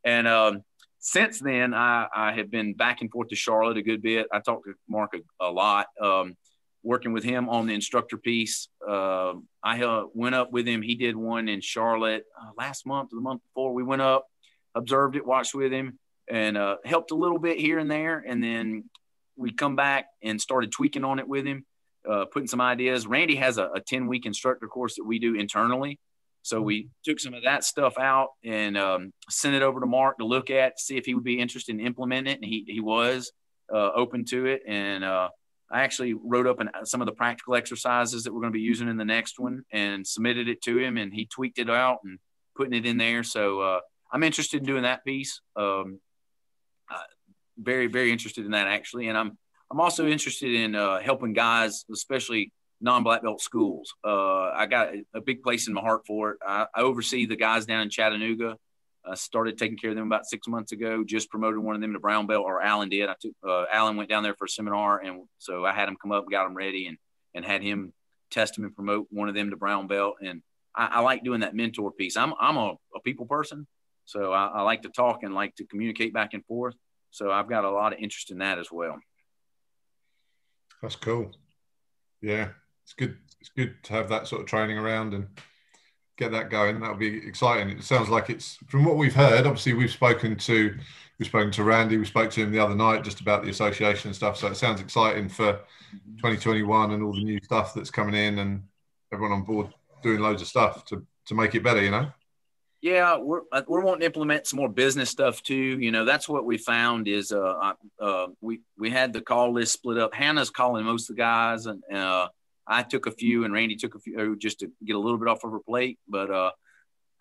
And um, since then, I, I have been back and forth to Charlotte a good bit. I talked to Mark a, a lot, um, working with him on the instructor piece. Uh, I uh, went up with him. He did one in Charlotte uh, last month or the month before. We went up, observed it, watched with him, and uh, helped a little bit here and there. And then we come back and started tweaking on it with him, uh, putting some ideas. Randy has a ten-week instructor course that we do internally. So we took some of that stuff out and um, sent it over to Mark to look at, see if he would be interested in implementing it. And he, he was uh, open to it. And uh, I actually wrote up an, some of the practical exercises that we're going to be using in the next one and submitted it to him. And he tweaked it out and putting it in there. So uh, I'm interested in doing that piece. Um, very, very interested in that, actually. And I'm, I'm also interested in uh, helping guys, especially non-black belt schools. Uh, I got a big place in my heart for it. I, I oversee the guys down in Chattanooga. I started taking care of them about six months ago, just promoted one of them to brown belt, or Alan did. I took, uh, Alan went down there for a seminar, and so I had him come up, got him ready, and, and had him test him and promote one of them to brown belt. And I, I like doing that mentor piece. I'm, I'm a, a people person, so I, I like to talk and like to communicate back and forth. So I've got a lot of interest in that as well. That's cool. Yeah. It's good. It's good to have that sort of training around and get that going. That'll be exciting. It sounds like it's, from what we've heard, obviously we've spoken to, we've spoken to Randy. We spoke to him the other night just about the association and stuff. So it sounds exciting for twenty twenty-one and all the new stuff that's coming in and everyone on board doing loads of stuff to, to make it better, you know? Yeah, we're we're wanting to implement some more business stuff too. You know, that's what we found is uh, uh we we had the call list split up. Hannah's calling most of the guys, and uh, I took a few, and Randy took a few just to get a little bit off of her plate. But uh,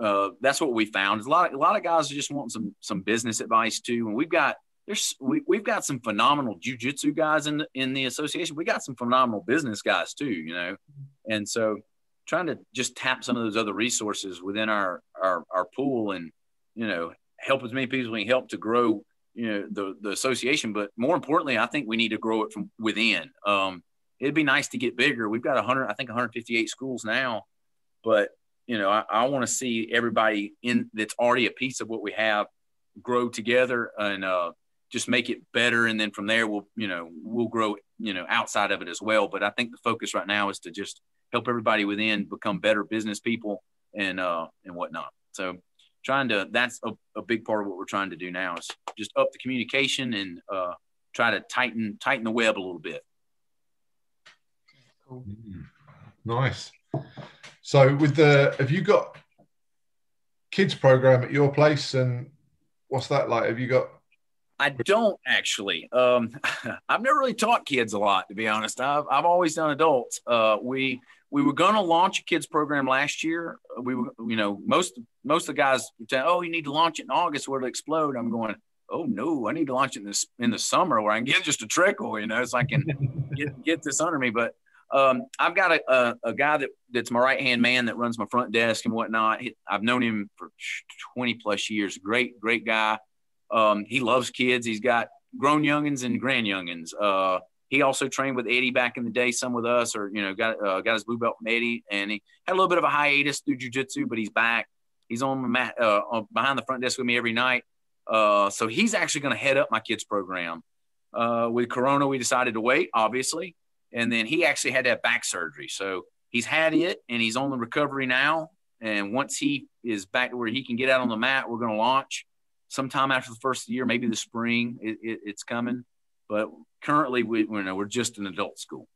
uh, that's what we found. Is a lot of, a lot of guys are just wanting some some business advice too. And we've got there's we we've got some phenomenal jiu-jitsu guys in the, in the association. We got some phenomenal business guys too. You know, and so. Trying to just tap some of those other resources within our, our, our pool and, you know, help as many people as we can help to grow, you know, the, the association. But more importantly, I think we need to grow it from within. Um, it'd be nice to get bigger. We've got one hundred, I think one hundred fifty-eight schools now, but, you know, I, I want to see everybody in that's already a piece of what we have grow together and uh, just make it better. And then from there, we'll, you know, we'll grow, you know, outside of it as well. But I think the focus right now is to just help everybody within become better business people and, uh, and whatnot. So trying to, that's a, a big part of what we're trying to do now is just up the communication and, uh, try to tighten, tighten the web a little bit. Cool. Nice. So with the, have you got kids program at your place and what's that like? Have you got, I don't actually. Um, I've never really taught kids a lot, to be honest. I've, I've always done adults. Uh, we we were going to launch a kids program last year. We were, you know, most most of the guys would say, "Oh, you need to launch it in August where it'll explode." I'm going, "Oh no, I need to launch it in this in the summer where I can get just a trickle, you know, so I can get get this under me." But um, I've got a, a a guy that that's my right hand man that runs my front desk and whatnot. I've known him for twenty plus years. Great, great guy. Um, he loves kids. He's got grown youngins and grand youngins. Uh, he also trained with Eddie back in the day, some with us, or, you know, got, uh, got his blue belt from Eddie, and he had a little bit of a hiatus through jiu-jitsu, but he's back. He's on the mat, uh, behind the front desk with me every night. Uh, so he's actually going to head up my kids program. Uh, with Corona, we decided to wait, obviously. And then he actually had to have back surgery. So he's had it and he's on the recovery now. And once he is back to where he can get out on the mat, we're going to launch. Sometime after the first of the year, maybe the spring, it, it, it's coming. But currently, we, you know, we're just an adult school.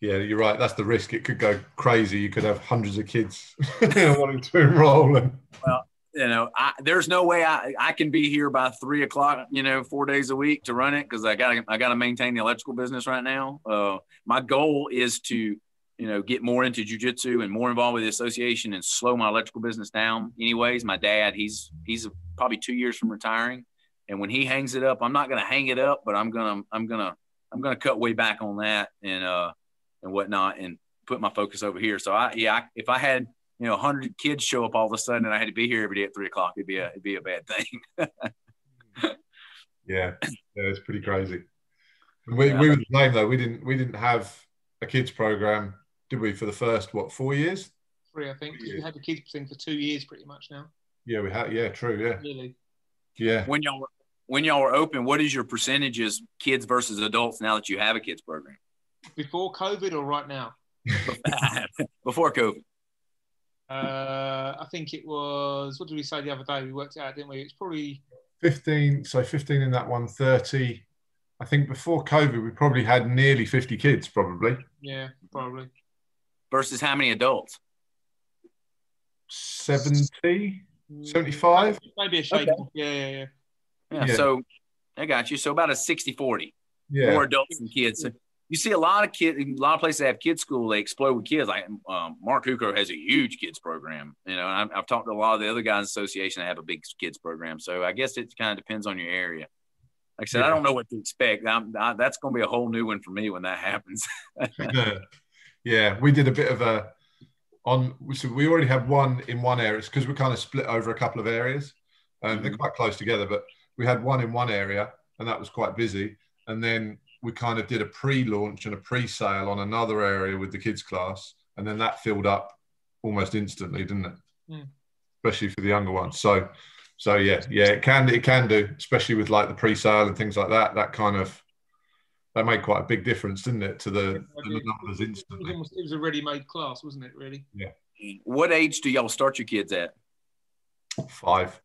Yeah, you're right. That's the risk. It could go crazy. You could have hundreds of kids wanting to enroll. And... Well, you know, I, there's no way I, I can be here by three o'clock, you know, four days a week to run it because I got I got to maintain the electrical business right now. Uh, my goal is to, you know, get more into jiu-jitsu and more involved with the association and slow my electrical business down. Anyways, my dad, he's he's probably two years from retiring, and when he hangs it up, I'm not going to hang it up, but I'm gonna I'm gonna I'm gonna cut way back on that and uh and whatnot and put my focus over here. So I yeah, I, if I had you know one hundred kids show up all of a sudden and I had to be here every day at three o'clock, it'd be a it'd be a bad thing. yeah, yeah, it's pretty crazy. We yeah. we were the same though. We didn't we didn't have a kids program. Did we for the first what four years? Three, I think. We had the kids thing for two years, pretty much now. Yeah, we had. Yeah, true. Yeah. Really. Yeah. When y'all when y'all were open, what is your percentages kids versus adults now that you have a kids program? Before COVID or right now? Before COVID. Uh, I think it was. What did we say the other day? We worked it out, didn't we? It's probably fifteen. So fifteen in that one, thirty. I think before COVID, we probably had nearly fifty kids, probably. Yeah, probably. Versus how many adults? seventy, seventy-five? Maybe a shade. Okay. Yeah, yeah, yeah, yeah. Yeah, so I got you. So about a sixty forty. Yeah. More adults than kids. So you see a lot of kids, a lot of places that have kids school, they explode with kids. Like um, Mark Kukrow has a huge kids program. You know, and I've, I've talked to a lot of the other guys in the association that have a big kids program. So I guess it kind of depends on your area. Like I said, yeah. I don't know what to expect. I'm, I, that's going to be a whole new one for me when that happens. Yeah, we did a bit of a on. So we already have one in one area. It's because we kind of split over a couple of areas, and mm-hmm. they're quite close together. But we had one in one area, and that was quite busy. And then we kind of did a pre-launch and a pre-sale on another area with the kids class, and then that filled up almost instantly, didn't it? Yeah. Especially for the younger ones. So. So yeah, yeah, it can it can do, especially with like the pre-sale and things like that. That kind of that made quite a big difference, didn't it, to the, to the numbers instantly? It was, almost, it was a ready-made class, wasn't it? Really? Yeah. What age do y'all start your kids at? Five.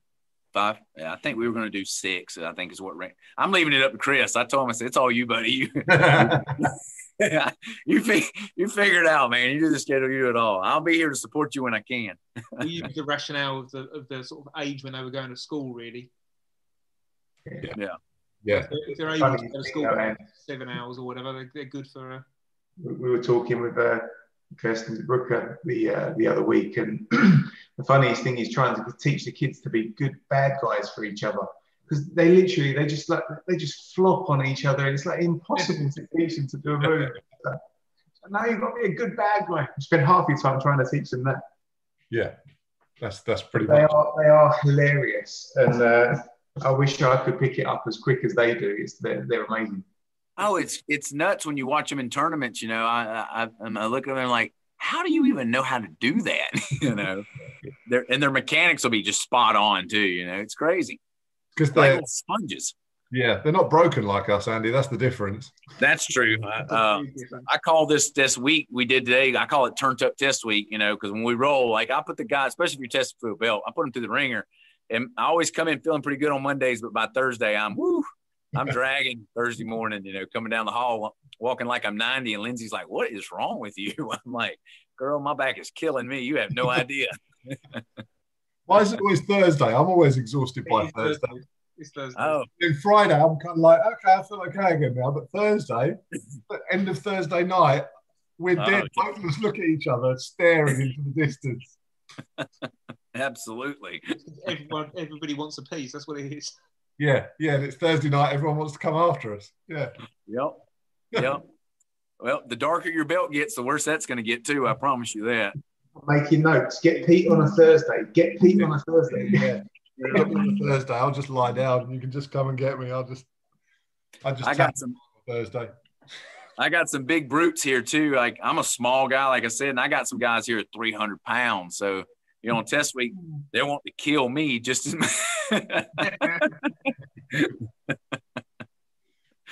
Five. Yeah, I think we were going to do six. I think is what. I'm leaving it up to Chris. I told him I said it's all you, buddy. you, fig you figure it out, man. You do the schedule, you do it all. I'll be here to support you when I can. You use the rationale of the, of the sort of age when they were going to school, really. Yeah. Yeah. Yeah. If they're, if they're able to go to school for seven hours or whatever, they're, they're good for... Uh... We, we were talking with uh, Kirsten DeBrucke the, uh, the other week, and the funniest thing is trying to teach the kids to be good bad guys for each other. Because they literally, they just like, they just flop on each other, and it's like impossible to teach them to do a move. So, now you've got to be a good bad guy. You spend half your time trying to teach them that. Yeah, that's that's pretty. They much. are they are hilarious, and uh, I wish I could pick it up as quick as they do. It's they're, they're amazing. Oh, it's it's nuts when you watch them in tournaments. You know, I I, I look at them and I'm like, how do you even know how to do that? You know, their and their mechanics will be just spot on too. You know, it's crazy. Because they're like sponges. Yeah, they're not broken like us, Andy. That's the difference. That's true. Uh, I call this this week we did today, I call it turned up test week, you know, because when we roll, like I put the guy, especially if you're testing for a belt, I put him through the ringer. And I always come in feeling pretty good on Mondays, but by Thursday, I'm, woo, I'm dragging Thursday morning, you know, coming down the hall, walking like I'm ninety. And Lindsay's like, what is wrong with you? I'm like, girl, my back is killing me. You have no idea. Why is it always Thursday? I'm always exhausted by it's Thursday. Thursday. It's Thursday. Oh. Then Friday, I'm kind of like, okay, I feel okay again now. But Thursday, the end of Thursday night, we're oh, dead. Both of us look at each other, staring into the distance. Absolutely. Everyone, everybody wants a piece. That's what it is. Yeah, yeah. And it's Thursday night. Everyone wants to come after us. Yeah. Yep. Yep. Well, the darker your belt gets, the worse that's going to get too. I promise you that. Making notes. Get Pete on a Thursday. Get Pete on a Thursday. Yeah, get me on a Thursday. I'll just lie down, and you can just come and get me. I'll just, I just. I got some on Thursday. I got some big brutes here too. Like I'm a small guy, like I said, and I got some guys here at three hundred pounds. So you know, on test week, they want to kill me just as much.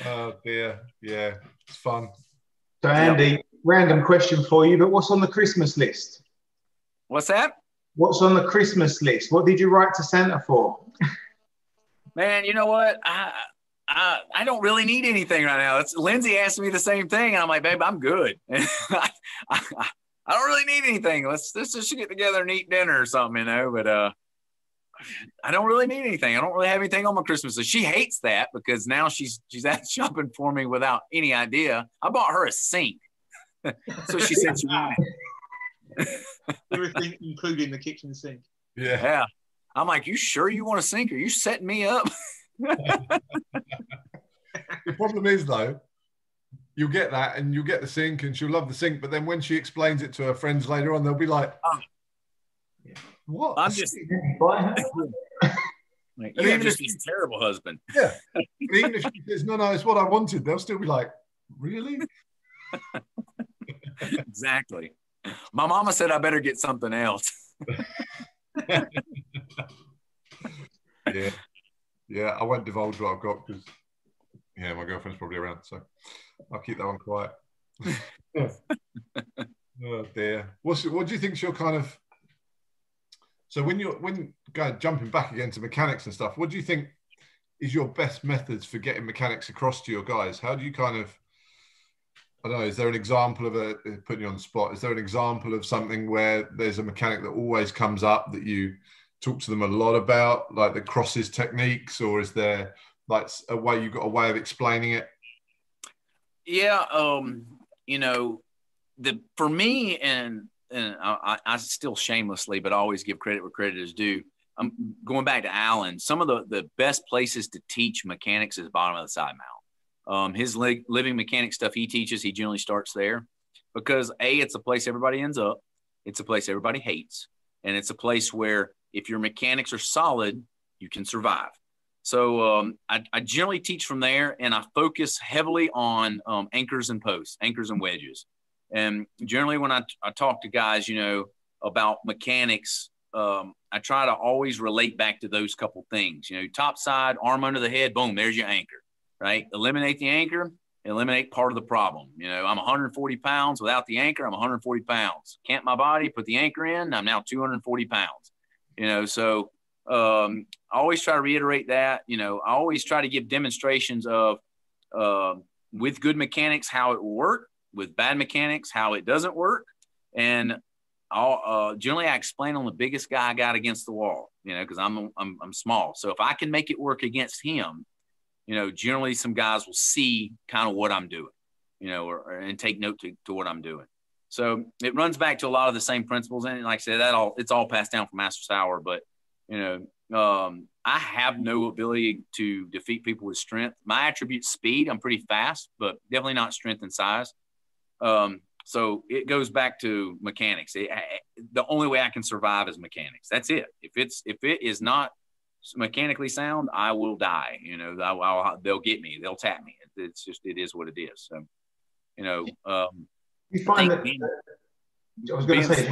Oh dear, yeah, it's fun. So Andy, yep. Random question for you, but what's on the Christmas list? What's that? What's on the Christmas list? What did you write to Santa for? Man, you know what? I, I I don't really need anything right now. It's, Lindsay asked me the same thing, and I'm like, babe, I'm good. I, I, I don't really need anything. Let's, let's just get together and eat dinner or something, you know. But uh, I don't really need anything. I don't really have anything on my Christmas list. She hates that because now she's she's out shopping for me without any idea. I bought her a sink, so she said she wanted it. Everything including the kitchen sink. Yeah. Yeah. I'm like, you sure you want a sink? Are you setting me up? The problem is though, you'll get that and you'll get the sink and she'll love the sink, but then when she explains it to her friends later on, they'll be like, oh, what? I'm just like, you have just this terrible husband. Yeah. Even if she says, no, no, it's what I wanted, they'll still be like, really? Exactly. My mama said I better get something else. Yeah, yeah. I won't divulge what I've got because, yeah, my girlfriend's probably around, so I'll keep that one quiet. Oh dear. What's what do you think's your kind of? So when you're when guys jumping back again to mechanics and stuff, what do you think is your best methods for getting mechanics across to your guys? How do you kind of? I don't know, is there an example of a, putting you on the spot, is there an example of something where there's a mechanic that always comes up that you talk to them a lot about, like the crosses techniques, or is there like a way, you've got a way of explaining it? Yeah, um, you know, the for me, and, and I, I still shamelessly, but I always give credit where credit is due, I'm going back to Alan, some of the, the best places to teach mechanics is bottom of the side mount. Um, his li living mechanic stuff he teaches, he generally starts there because A, it's a place everybody ends up. It's a place everybody hates. And it's a place where if your mechanics are solid, you can survive. So um, I, I generally teach from there and I focus heavily on um, anchors and posts, anchors and wedges. And generally when I, I talk to guys, you know, about mechanics, um, I try to always relate back to those couple things, you know, top side, arm under the head, boom, there's your anchor. Right? Eliminate the anchor, eliminate part of the problem. You know, I'm one hundred forty pounds without the anchor. I'm one hundred forty pounds. Camp my body, put the anchor in. I'm now two hundred forty pounds, you know? So, um, I always try to reiterate that, you know, I always try to give demonstrations of, um, uh, with good mechanics, how it will work. with bad mechanics, how it doesn't work. And I'll, uh, generally I explain on the biggest guy I got against the wall, you know, because I'm, I'm, I'm small. So if I can make it work against him, you know, generally some guys will see kind of what I'm doing, you know, or, or, and take note to, to what I'm doing. So it runs back to a lot of the same principles. And like I said, that all, it's all passed down from Master Sauer, but you know, Um, I have no ability to defeat people with strength. My attribute speed, I'm pretty fast, but definitely not strength and size. Um, so it goes back to mechanics. It, I, the only way I can survive is mechanics. That's it. If it's, if it is not mechanically sound, I will die. You know, I'll, I'll, they'll get me, they'll tap me. It's just, it is what it is. So, you know, um, you find that, being, I was going to say,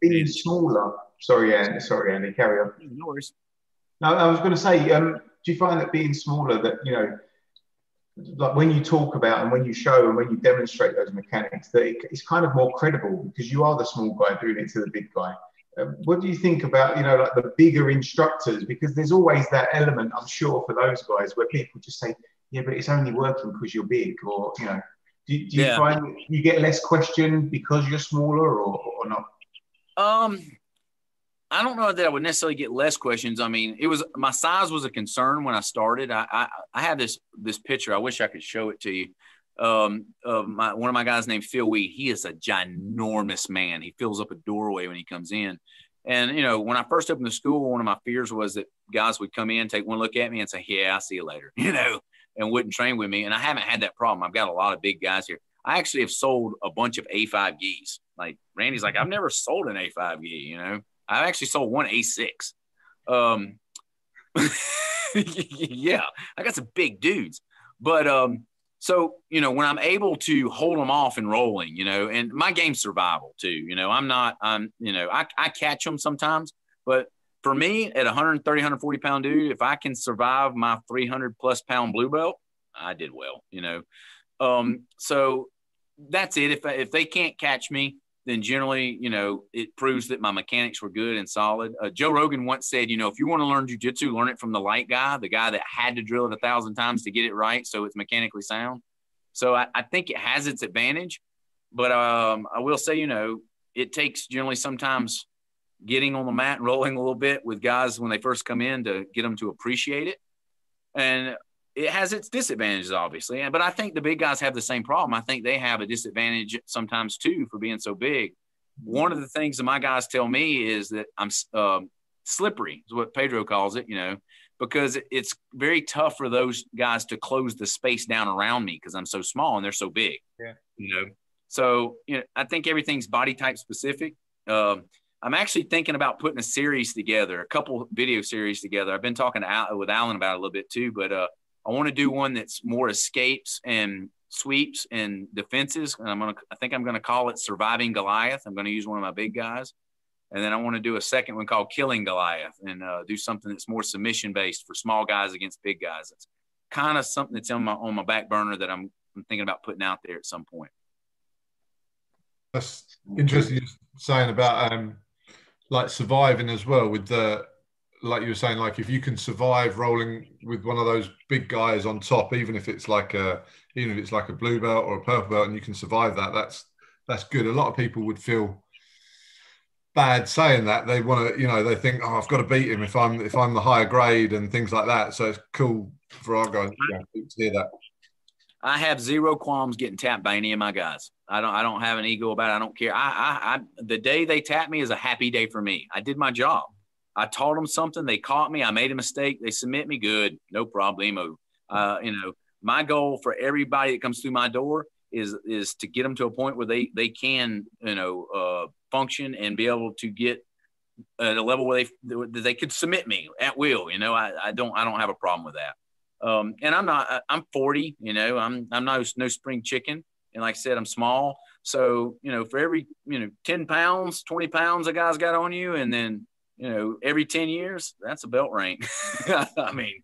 being smaller. Sorry, Andy. Sorry, Andy. Carry on. No worries. No, I was going to say, um, do you find that being smaller, that you know, like when you talk about and when you show and when you demonstrate those mechanics, that it, it's kind of more credible because you are the small guy doing it to the big guy. Um, what do you think about, you know, like the bigger instructors? Because there's always that element, I'm sure, for those guys where people just say, "Yeah, but it's only working because you're big," or you know, do, do you yeah. find you get less questioned because you're smaller, or, or not? Um. I don't know that I would necessarily get less questions. I mean, it was, my size was a concern when I started. I I, I had this this picture. I wish I could show it to you. Um, of my, one of my guys named Phil Weed. He is a ginormous man. He fills up a doorway when he comes in. And you know, when I first opened the school, one of my fears was that guys would come in, take one look at me, and say, "Yeah, I'll see you later," you know, and wouldn't train with me. And I haven't had that problem. I've got a lot of big guys here. I actually have sold a bunch of A five gis. Like Randy's like, I've never sold an A five gi, you know. I've actually sold one A six. Um, yeah, I got some big dudes. But um, so, you know, when I'm able to hold them off and rolling, you know, and my game's survival too, you know, I'm not, I'm, you know, I, I catch them sometimes. But for me, at one thirty, one forty pound dude, if I can survive my three hundred plus pound blue belt, I did well, you know. Um, so that's it. If, if they can't catch me, then generally, you know, it proves that my mechanics were good and solid. Uh, Joe Rogan once said, you know, if you want to learn jujitsu, learn it from the light guy, the guy that had to drill it a thousand times to get it right so it's mechanically sound. So I, I think it has its advantage. But um, I will say, you know, it takes generally sometimes getting on the mat and rolling a little bit with guys when they first come in to get them to appreciate it. And it has its disadvantages, obviously, but I think the big guys have the same problem. I think they have a disadvantage sometimes too for being so big. One of the things that my guys tell me is that I'm um, slippery, is what Pedro calls it, you know, because it's very tough for those guys to close the space down around me because I'm so small and they're so big. Yeah. You know, so you know, I think everything's body type specific. Um, I'm actually thinking about putting a series together, a couple video series together. I've been talking to Al- with Alan about it a little bit too, but uh, I want to do one that's more escapes and sweeps and defenses. And I'm going to, I think I'm going to call it Surviving Goliath. I'm going to use one of my big guys. And then I want to do a second one called Killing Goliath and uh, do something that's more submission based for small guys against big guys. It's kind of something that's on my, on my back burner that I'm, I'm thinking about putting out there at some point. That's interesting. You're saying about um, like surviving as well with the, like you were saying, like if you can survive rolling with one of those big guys on top, even if it's like a, even if it's like a blue belt or a purple belt, and you can survive that, that's that's good. A lot of people would feel bad saying that. They want to, you know, they think, oh, I've got to beat him if I'm if I'm the higher grade and things like that. So it's cool for our guys to hear that. I have zero qualms getting tapped by any of my guys. I don't I don't have an ego about it. I don't care. I I, I the day they tap me is a happy day for me. I did my job. I taught them something. They caught me. I made a mistake. They submit me. Good. No problemo. Uh, you know, my goal for everybody that comes through my door is, is to get them to a point where they, they can, you know, uh, function and be able to get at a level where they, they could submit me at will. You know, I, I don't, I don't have a problem with that. Um, and I'm not, I'm forty, you know, I'm, I'm not no spring chicken. And like I said, I'm small. So, you know, for every, you know, ten pounds, twenty pounds a guy's got on you. And then, you know, every ten years, that's a belt rank. I mean,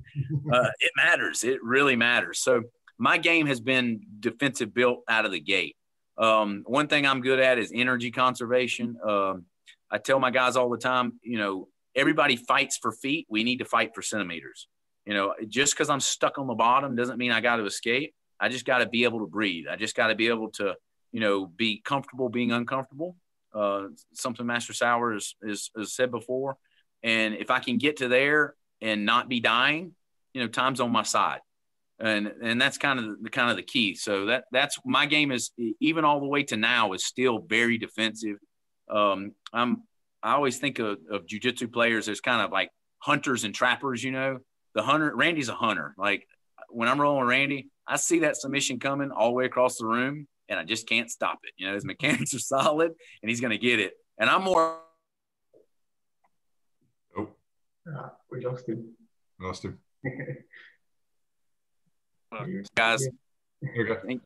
uh, it matters. It really matters. So my game has been defensive built out of the gate. Um, one thing I'm good at is energy conservation. Um, I tell my guys all the time, you know, everybody fights for feet. We need to fight for centimeters. You know, just because I'm stuck on the bottom doesn't mean I got to escape. I just got to be able to breathe. I just got to be able to you know, be comfortable being uncomfortable. Uh, something Master Sauer has is, is, is said before. And if I can get to there and not be dying, you know, time's on my side. And and that's kind of the kind of the key. So that that's my game is, even all the way to now, is still very defensive. Um, I'm I always think of, of jiu-jitsu players as kind of like hunters and trappers. You know, the hunter, Randy's a hunter. Like when I'm rolling with Randy, I see that submission coming all the way across the room, and I just can't stop it. You know, his mechanics are solid, and he's going to get it. And I'm more. Oh, ah, we lost him. Lost him. Uh, guys, thing,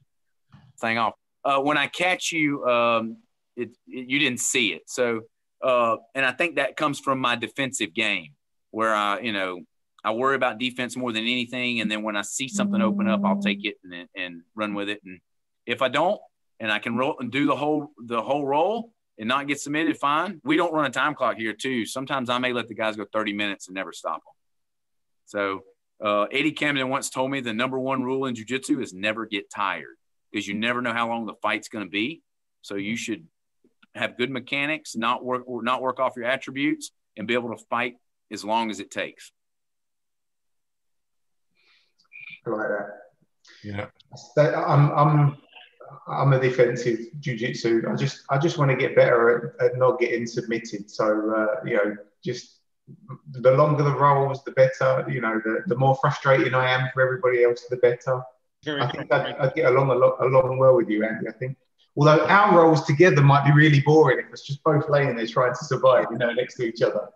thing off. Uh, when I catch you, um, it, it you didn't see it. So, uh, and I think that comes from my defensive game, where I, you know, I worry about defense more than anything. And then when I see something open up, I'll take it and and run with it. And if I don't, and I can roll and do the whole the whole roll and not get submitted, fine. We don't run a time clock here too. Sometimes I may let the guys go thirty minutes and never stop them. So. Uh, Eddie Camden once told me the number one rule in jiu-jitsu is never get tired, because you never know how long the fight's going to be. So you should have good mechanics, not work or not work off your attributes, and be able to fight as long as it takes. I like that. Yeah. So I'm I'm I'm a defensive jiu-jitsu. I just I just want to get better at, at not getting submitted. So uh, you know, just. The longer the rolls, the better. You know, the, the more frustrating I am for everybody else, the better. Very I think I'd, I'd get along a lot, along well with you, Andy. I think, although our rolls together might be really boring if it's just both laying there trying to survive, you know, next to each other.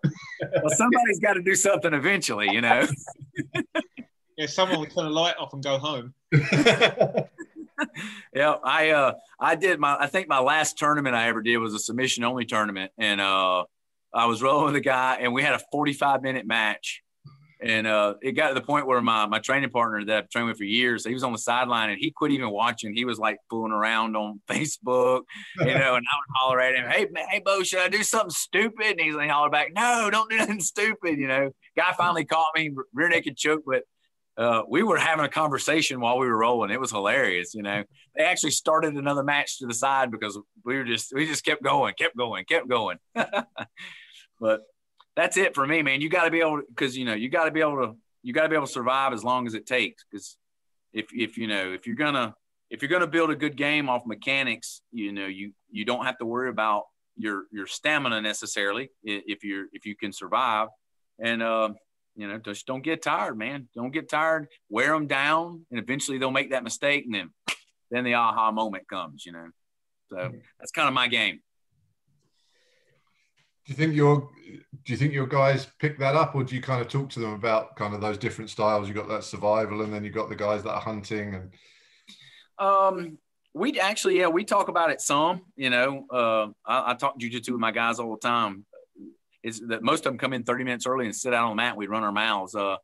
Well, somebody's got to do something eventually, you know. Yeah, someone will turn a light off and go home. Yeah, I uh, I did my. I think my last tournament I ever did was a submission only tournament, and uh. I was rolling with a guy, and we had a forty-five minute match. And uh, it got to the point where my, my training partner that I've trained with for years, he was on the sideline, and he quit even watching. He was like fooling around on Facebook, you know, and I would holler at him, hey, man, hey, Bo, should I do something stupid? And he's like, holler back, no, don't do nothing stupid. You know, guy finally caught me rear naked choke, but uh, we were having a conversation while we were rolling. It was hilarious. You know, they actually started another match to the side because we were just, we just kept going, kept going, kept going. But that's it for me, man. You got to be able to, because, you know, you got to be able to, you got to be able to survive as long as it takes. Because if, if, you know, if you're going to, if you're going to build a good game off mechanics, you know, you, you don't have to worry about your, your stamina necessarily if you're, if you can survive. And, um, uh, you know, just don't get tired, man. Don't get tired, wear them down, and eventually they'll make that mistake. And then, then the aha moment comes, you know? So that's kind of my game. Do you think your do you think your guys pick that up, or do you kind of talk to them about kind of those different styles? You got that survival, and then you got the guys that are hunting. And um, we actually, yeah, we talk about it some. You know, uh, I, I talk jiu-jitsu with my guys all the time. It's that most of them come in thirty minutes early and sit out on the mat. And we run our mouths. Uh,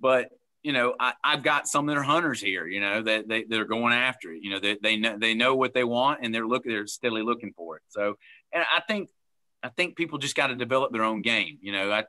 but you know, I, I've got some that are hunters here. You know, that they they're going after it. You know, they they know they know what they want, and they're looking, they're steadily looking for it. So, and I think. I think people just got to develop their own game. You know, I,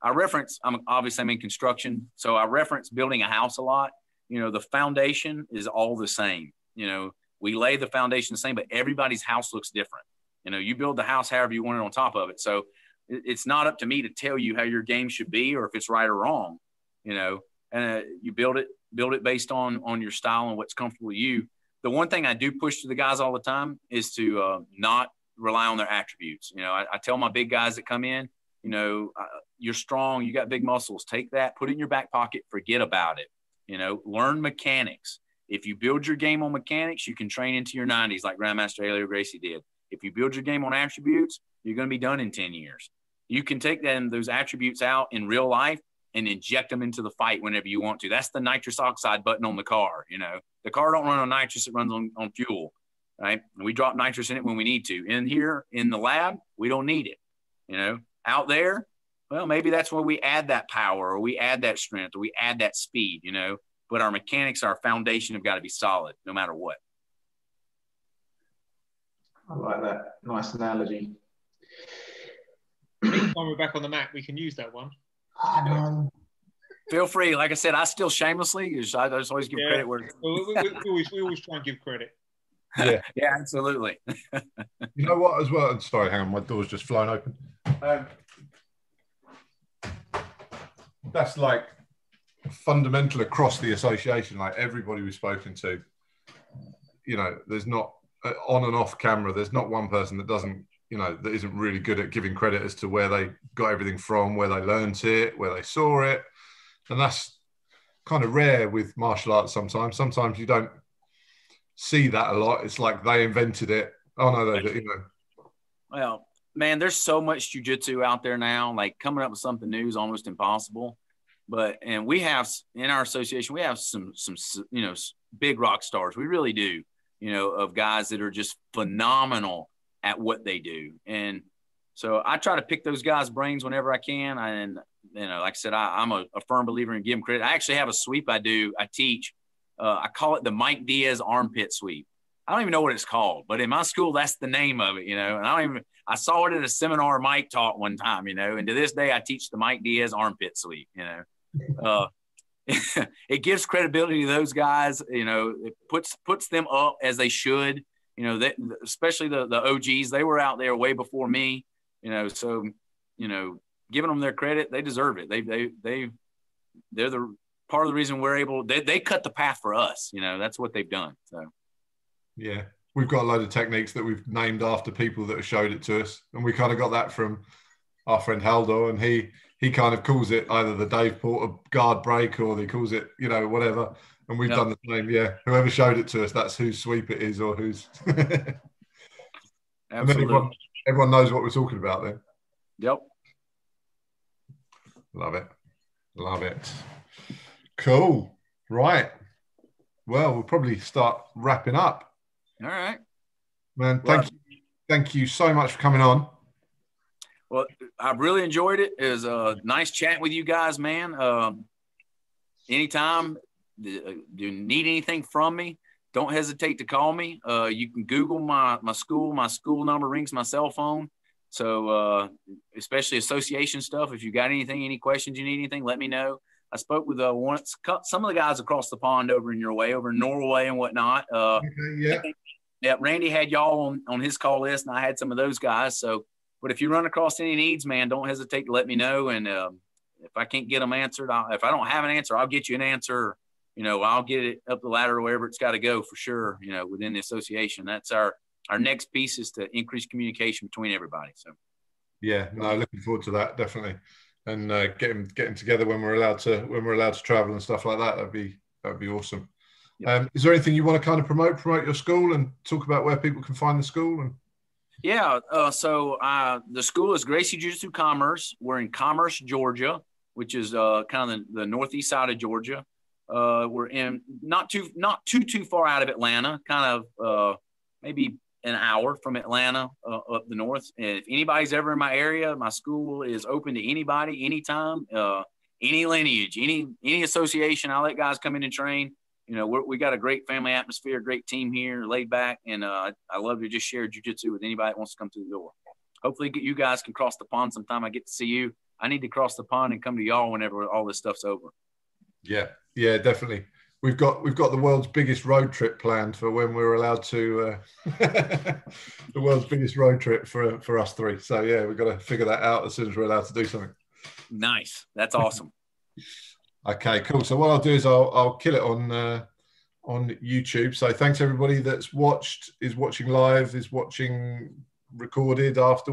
I reference, I'm obviously I'm in construction. So I reference building a house a lot. You know, the foundation is all the same. You know, we lay the foundation the same, but everybody's house looks different. You know, you build the house however you want it on top of it. So it's not up to me to tell you how your game should be, or if it's right or wrong, you know, and uh, you build it, build it based on, on your style and what's comfortable to you. The one thing I do push to the guys all the time is to uh, not, rely on their attributes. You know, I, I tell my big guys that come in, you know, uh, you're strong, you got big muscles, take that, put it in your back pocket, forget about it. You know, learn mechanics. If you build your game on mechanics, you can train into your nineties like Grandmaster Helio Gracie did. If you build your game on attributes, you're going to be done in ten years. You can take them, those attributes out in real life and inject them into the fight whenever you want to. That's the nitrous oxide button on the car. You know, the car don't run on nitrous, it runs on, on fuel. Right. And we drop nitrous in it when we need to. In here, in the lab, we don't need it. You know, out there, well, maybe that's where we add that power, or we add that strength, or we add that speed, you know. But our mechanics, our foundation have got to be solid no matter what. I like that. Nice analogy. When we're back on the mat, we can use that one. I know. Feel free. Like I said, I still shamelessly, I just always give yeah. credit where it's. we, we, we, we, always, we always try and give credit. Yeah, yeah, absolutely. You know what, as well, I'm sorry, hang on, my door's just flown open. Um, that's like fundamental across the association, like everybody we've spoken to, you know, there's not, on and off camera, there's not one person that doesn't, you know, that isn't really good at giving credit as to where they got everything from, where they learnt it, where they saw it. And that's kind of rare with martial arts sometimes. Sometimes you don't see that a lot. It's like they invented it. Oh, no, they did, you know. Well, man, there's so much jiu-jitsu out there now. Like, coming up with something new is almost impossible. But, and we have, in our association, we have some, some, you know, big rock stars. We really do, you know, of guys that are just phenomenal at what they do. And so I try to pick those guys' brains whenever I can. I, and, you know, like I said, I, I'm a, a firm believer in giving credit. I actually have a sweep I do, I teach. Uh, I call it the Mike Diaz armpit sweep. I don't even know what it's called, but in my school, that's the name of it, you know. And I don't even, I saw it at a seminar Mike taught one time, you know, and to this day, I teach the Mike Diaz armpit sweep, you know. Uh, it gives credibility to those guys, you know, it puts, puts them up as they should, you know, that, especially the, the O Gs, they were out there way before me, you know, so, you know, giving them their credit, they deserve it. They, they, they, they're the part of the reason we're able, they, they cut the path for us, you know, that's what they've done. So, yeah, we've got a load of techniques that we've named after people that have showed it to us. And we kind of got that from our friend Heldo, and he, he kind of calls it either the Dave Porter guard break or he calls it, you know, whatever. And we've yep. done the same. Yeah. Whoever showed it to us, that's whose sweep it is or whose. Absolutely. And then everyone, everyone knows what we're talking about then. Yep. Love it. Love it. Cool. Right. Well, we'll probably start wrapping up. All right. Man, thank well, you. Thank you so much for coming on. Well, I really enjoyed it. It was a nice chat with you guys, man. Um, anytime you need anything from me, don't hesitate to call me. Uh, you can Google my, my school. My school number rings my cell phone. So uh, especially association stuff, if you got anything, any questions, you need anything, let me know. I spoke with uh, once some of the guys across the pond over in your way, over in Norway and whatnot. Uh, okay, yeah. yeah, Randy had y'all on, on his call list, and I had some of those guys. So, but if you run across any needs, man, don't hesitate to let me know. And um, if I can't get them answered, I'll, if I don't have an answer, I'll get you an answer. You know, I'll get it up the ladder wherever it's got to go for sure, you know, within the association. That's our, our next piece is to increase communication between everybody. So, yeah, no, looking forward to that, definitely. And uh, getting getting together when we're allowed to when we're allowed to travel and stuff like that. That'd be that'd be awesome. Yep. Um, is there anything you want to kind of promote? Promote your school and talk about where people can find the school. And yeah, uh, so uh, the school is Gracie Jiu Jitsu Commerce. We're in Commerce, Georgia, which is uh, kind of the, the northeast side of Georgia. Uh, we're in not too not too too far out of Atlanta. Kind of uh, maybe an hour from Atlanta uh, up the north. And if anybody's ever in my area, my school is open to anybody, anytime, uh, any lineage, any, any association. I let guys come in and train. You know, we're, we got a great family atmosphere, great team here, laid back. And uh, I love to just share jiu-jitsu with anybody that wants to come through the door. Hopefully you guys can cross the pond sometime. I get to see you. I need to cross the pond and come to y'all whenever all this stuff's over. Yeah. Yeah, definitely. We've got we've got the world's biggest road trip planned for when we're allowed to uh, the world's biggest road trip for for us three. So yeah, we've got to figure that out as soon as we're allowed to do something. Nice, that's awesome. Okay, cool. So what I'll do is I'll I'll kill it on uh, on YouTube. So thanks everybody that's watched, is watching live, is watching recorded after.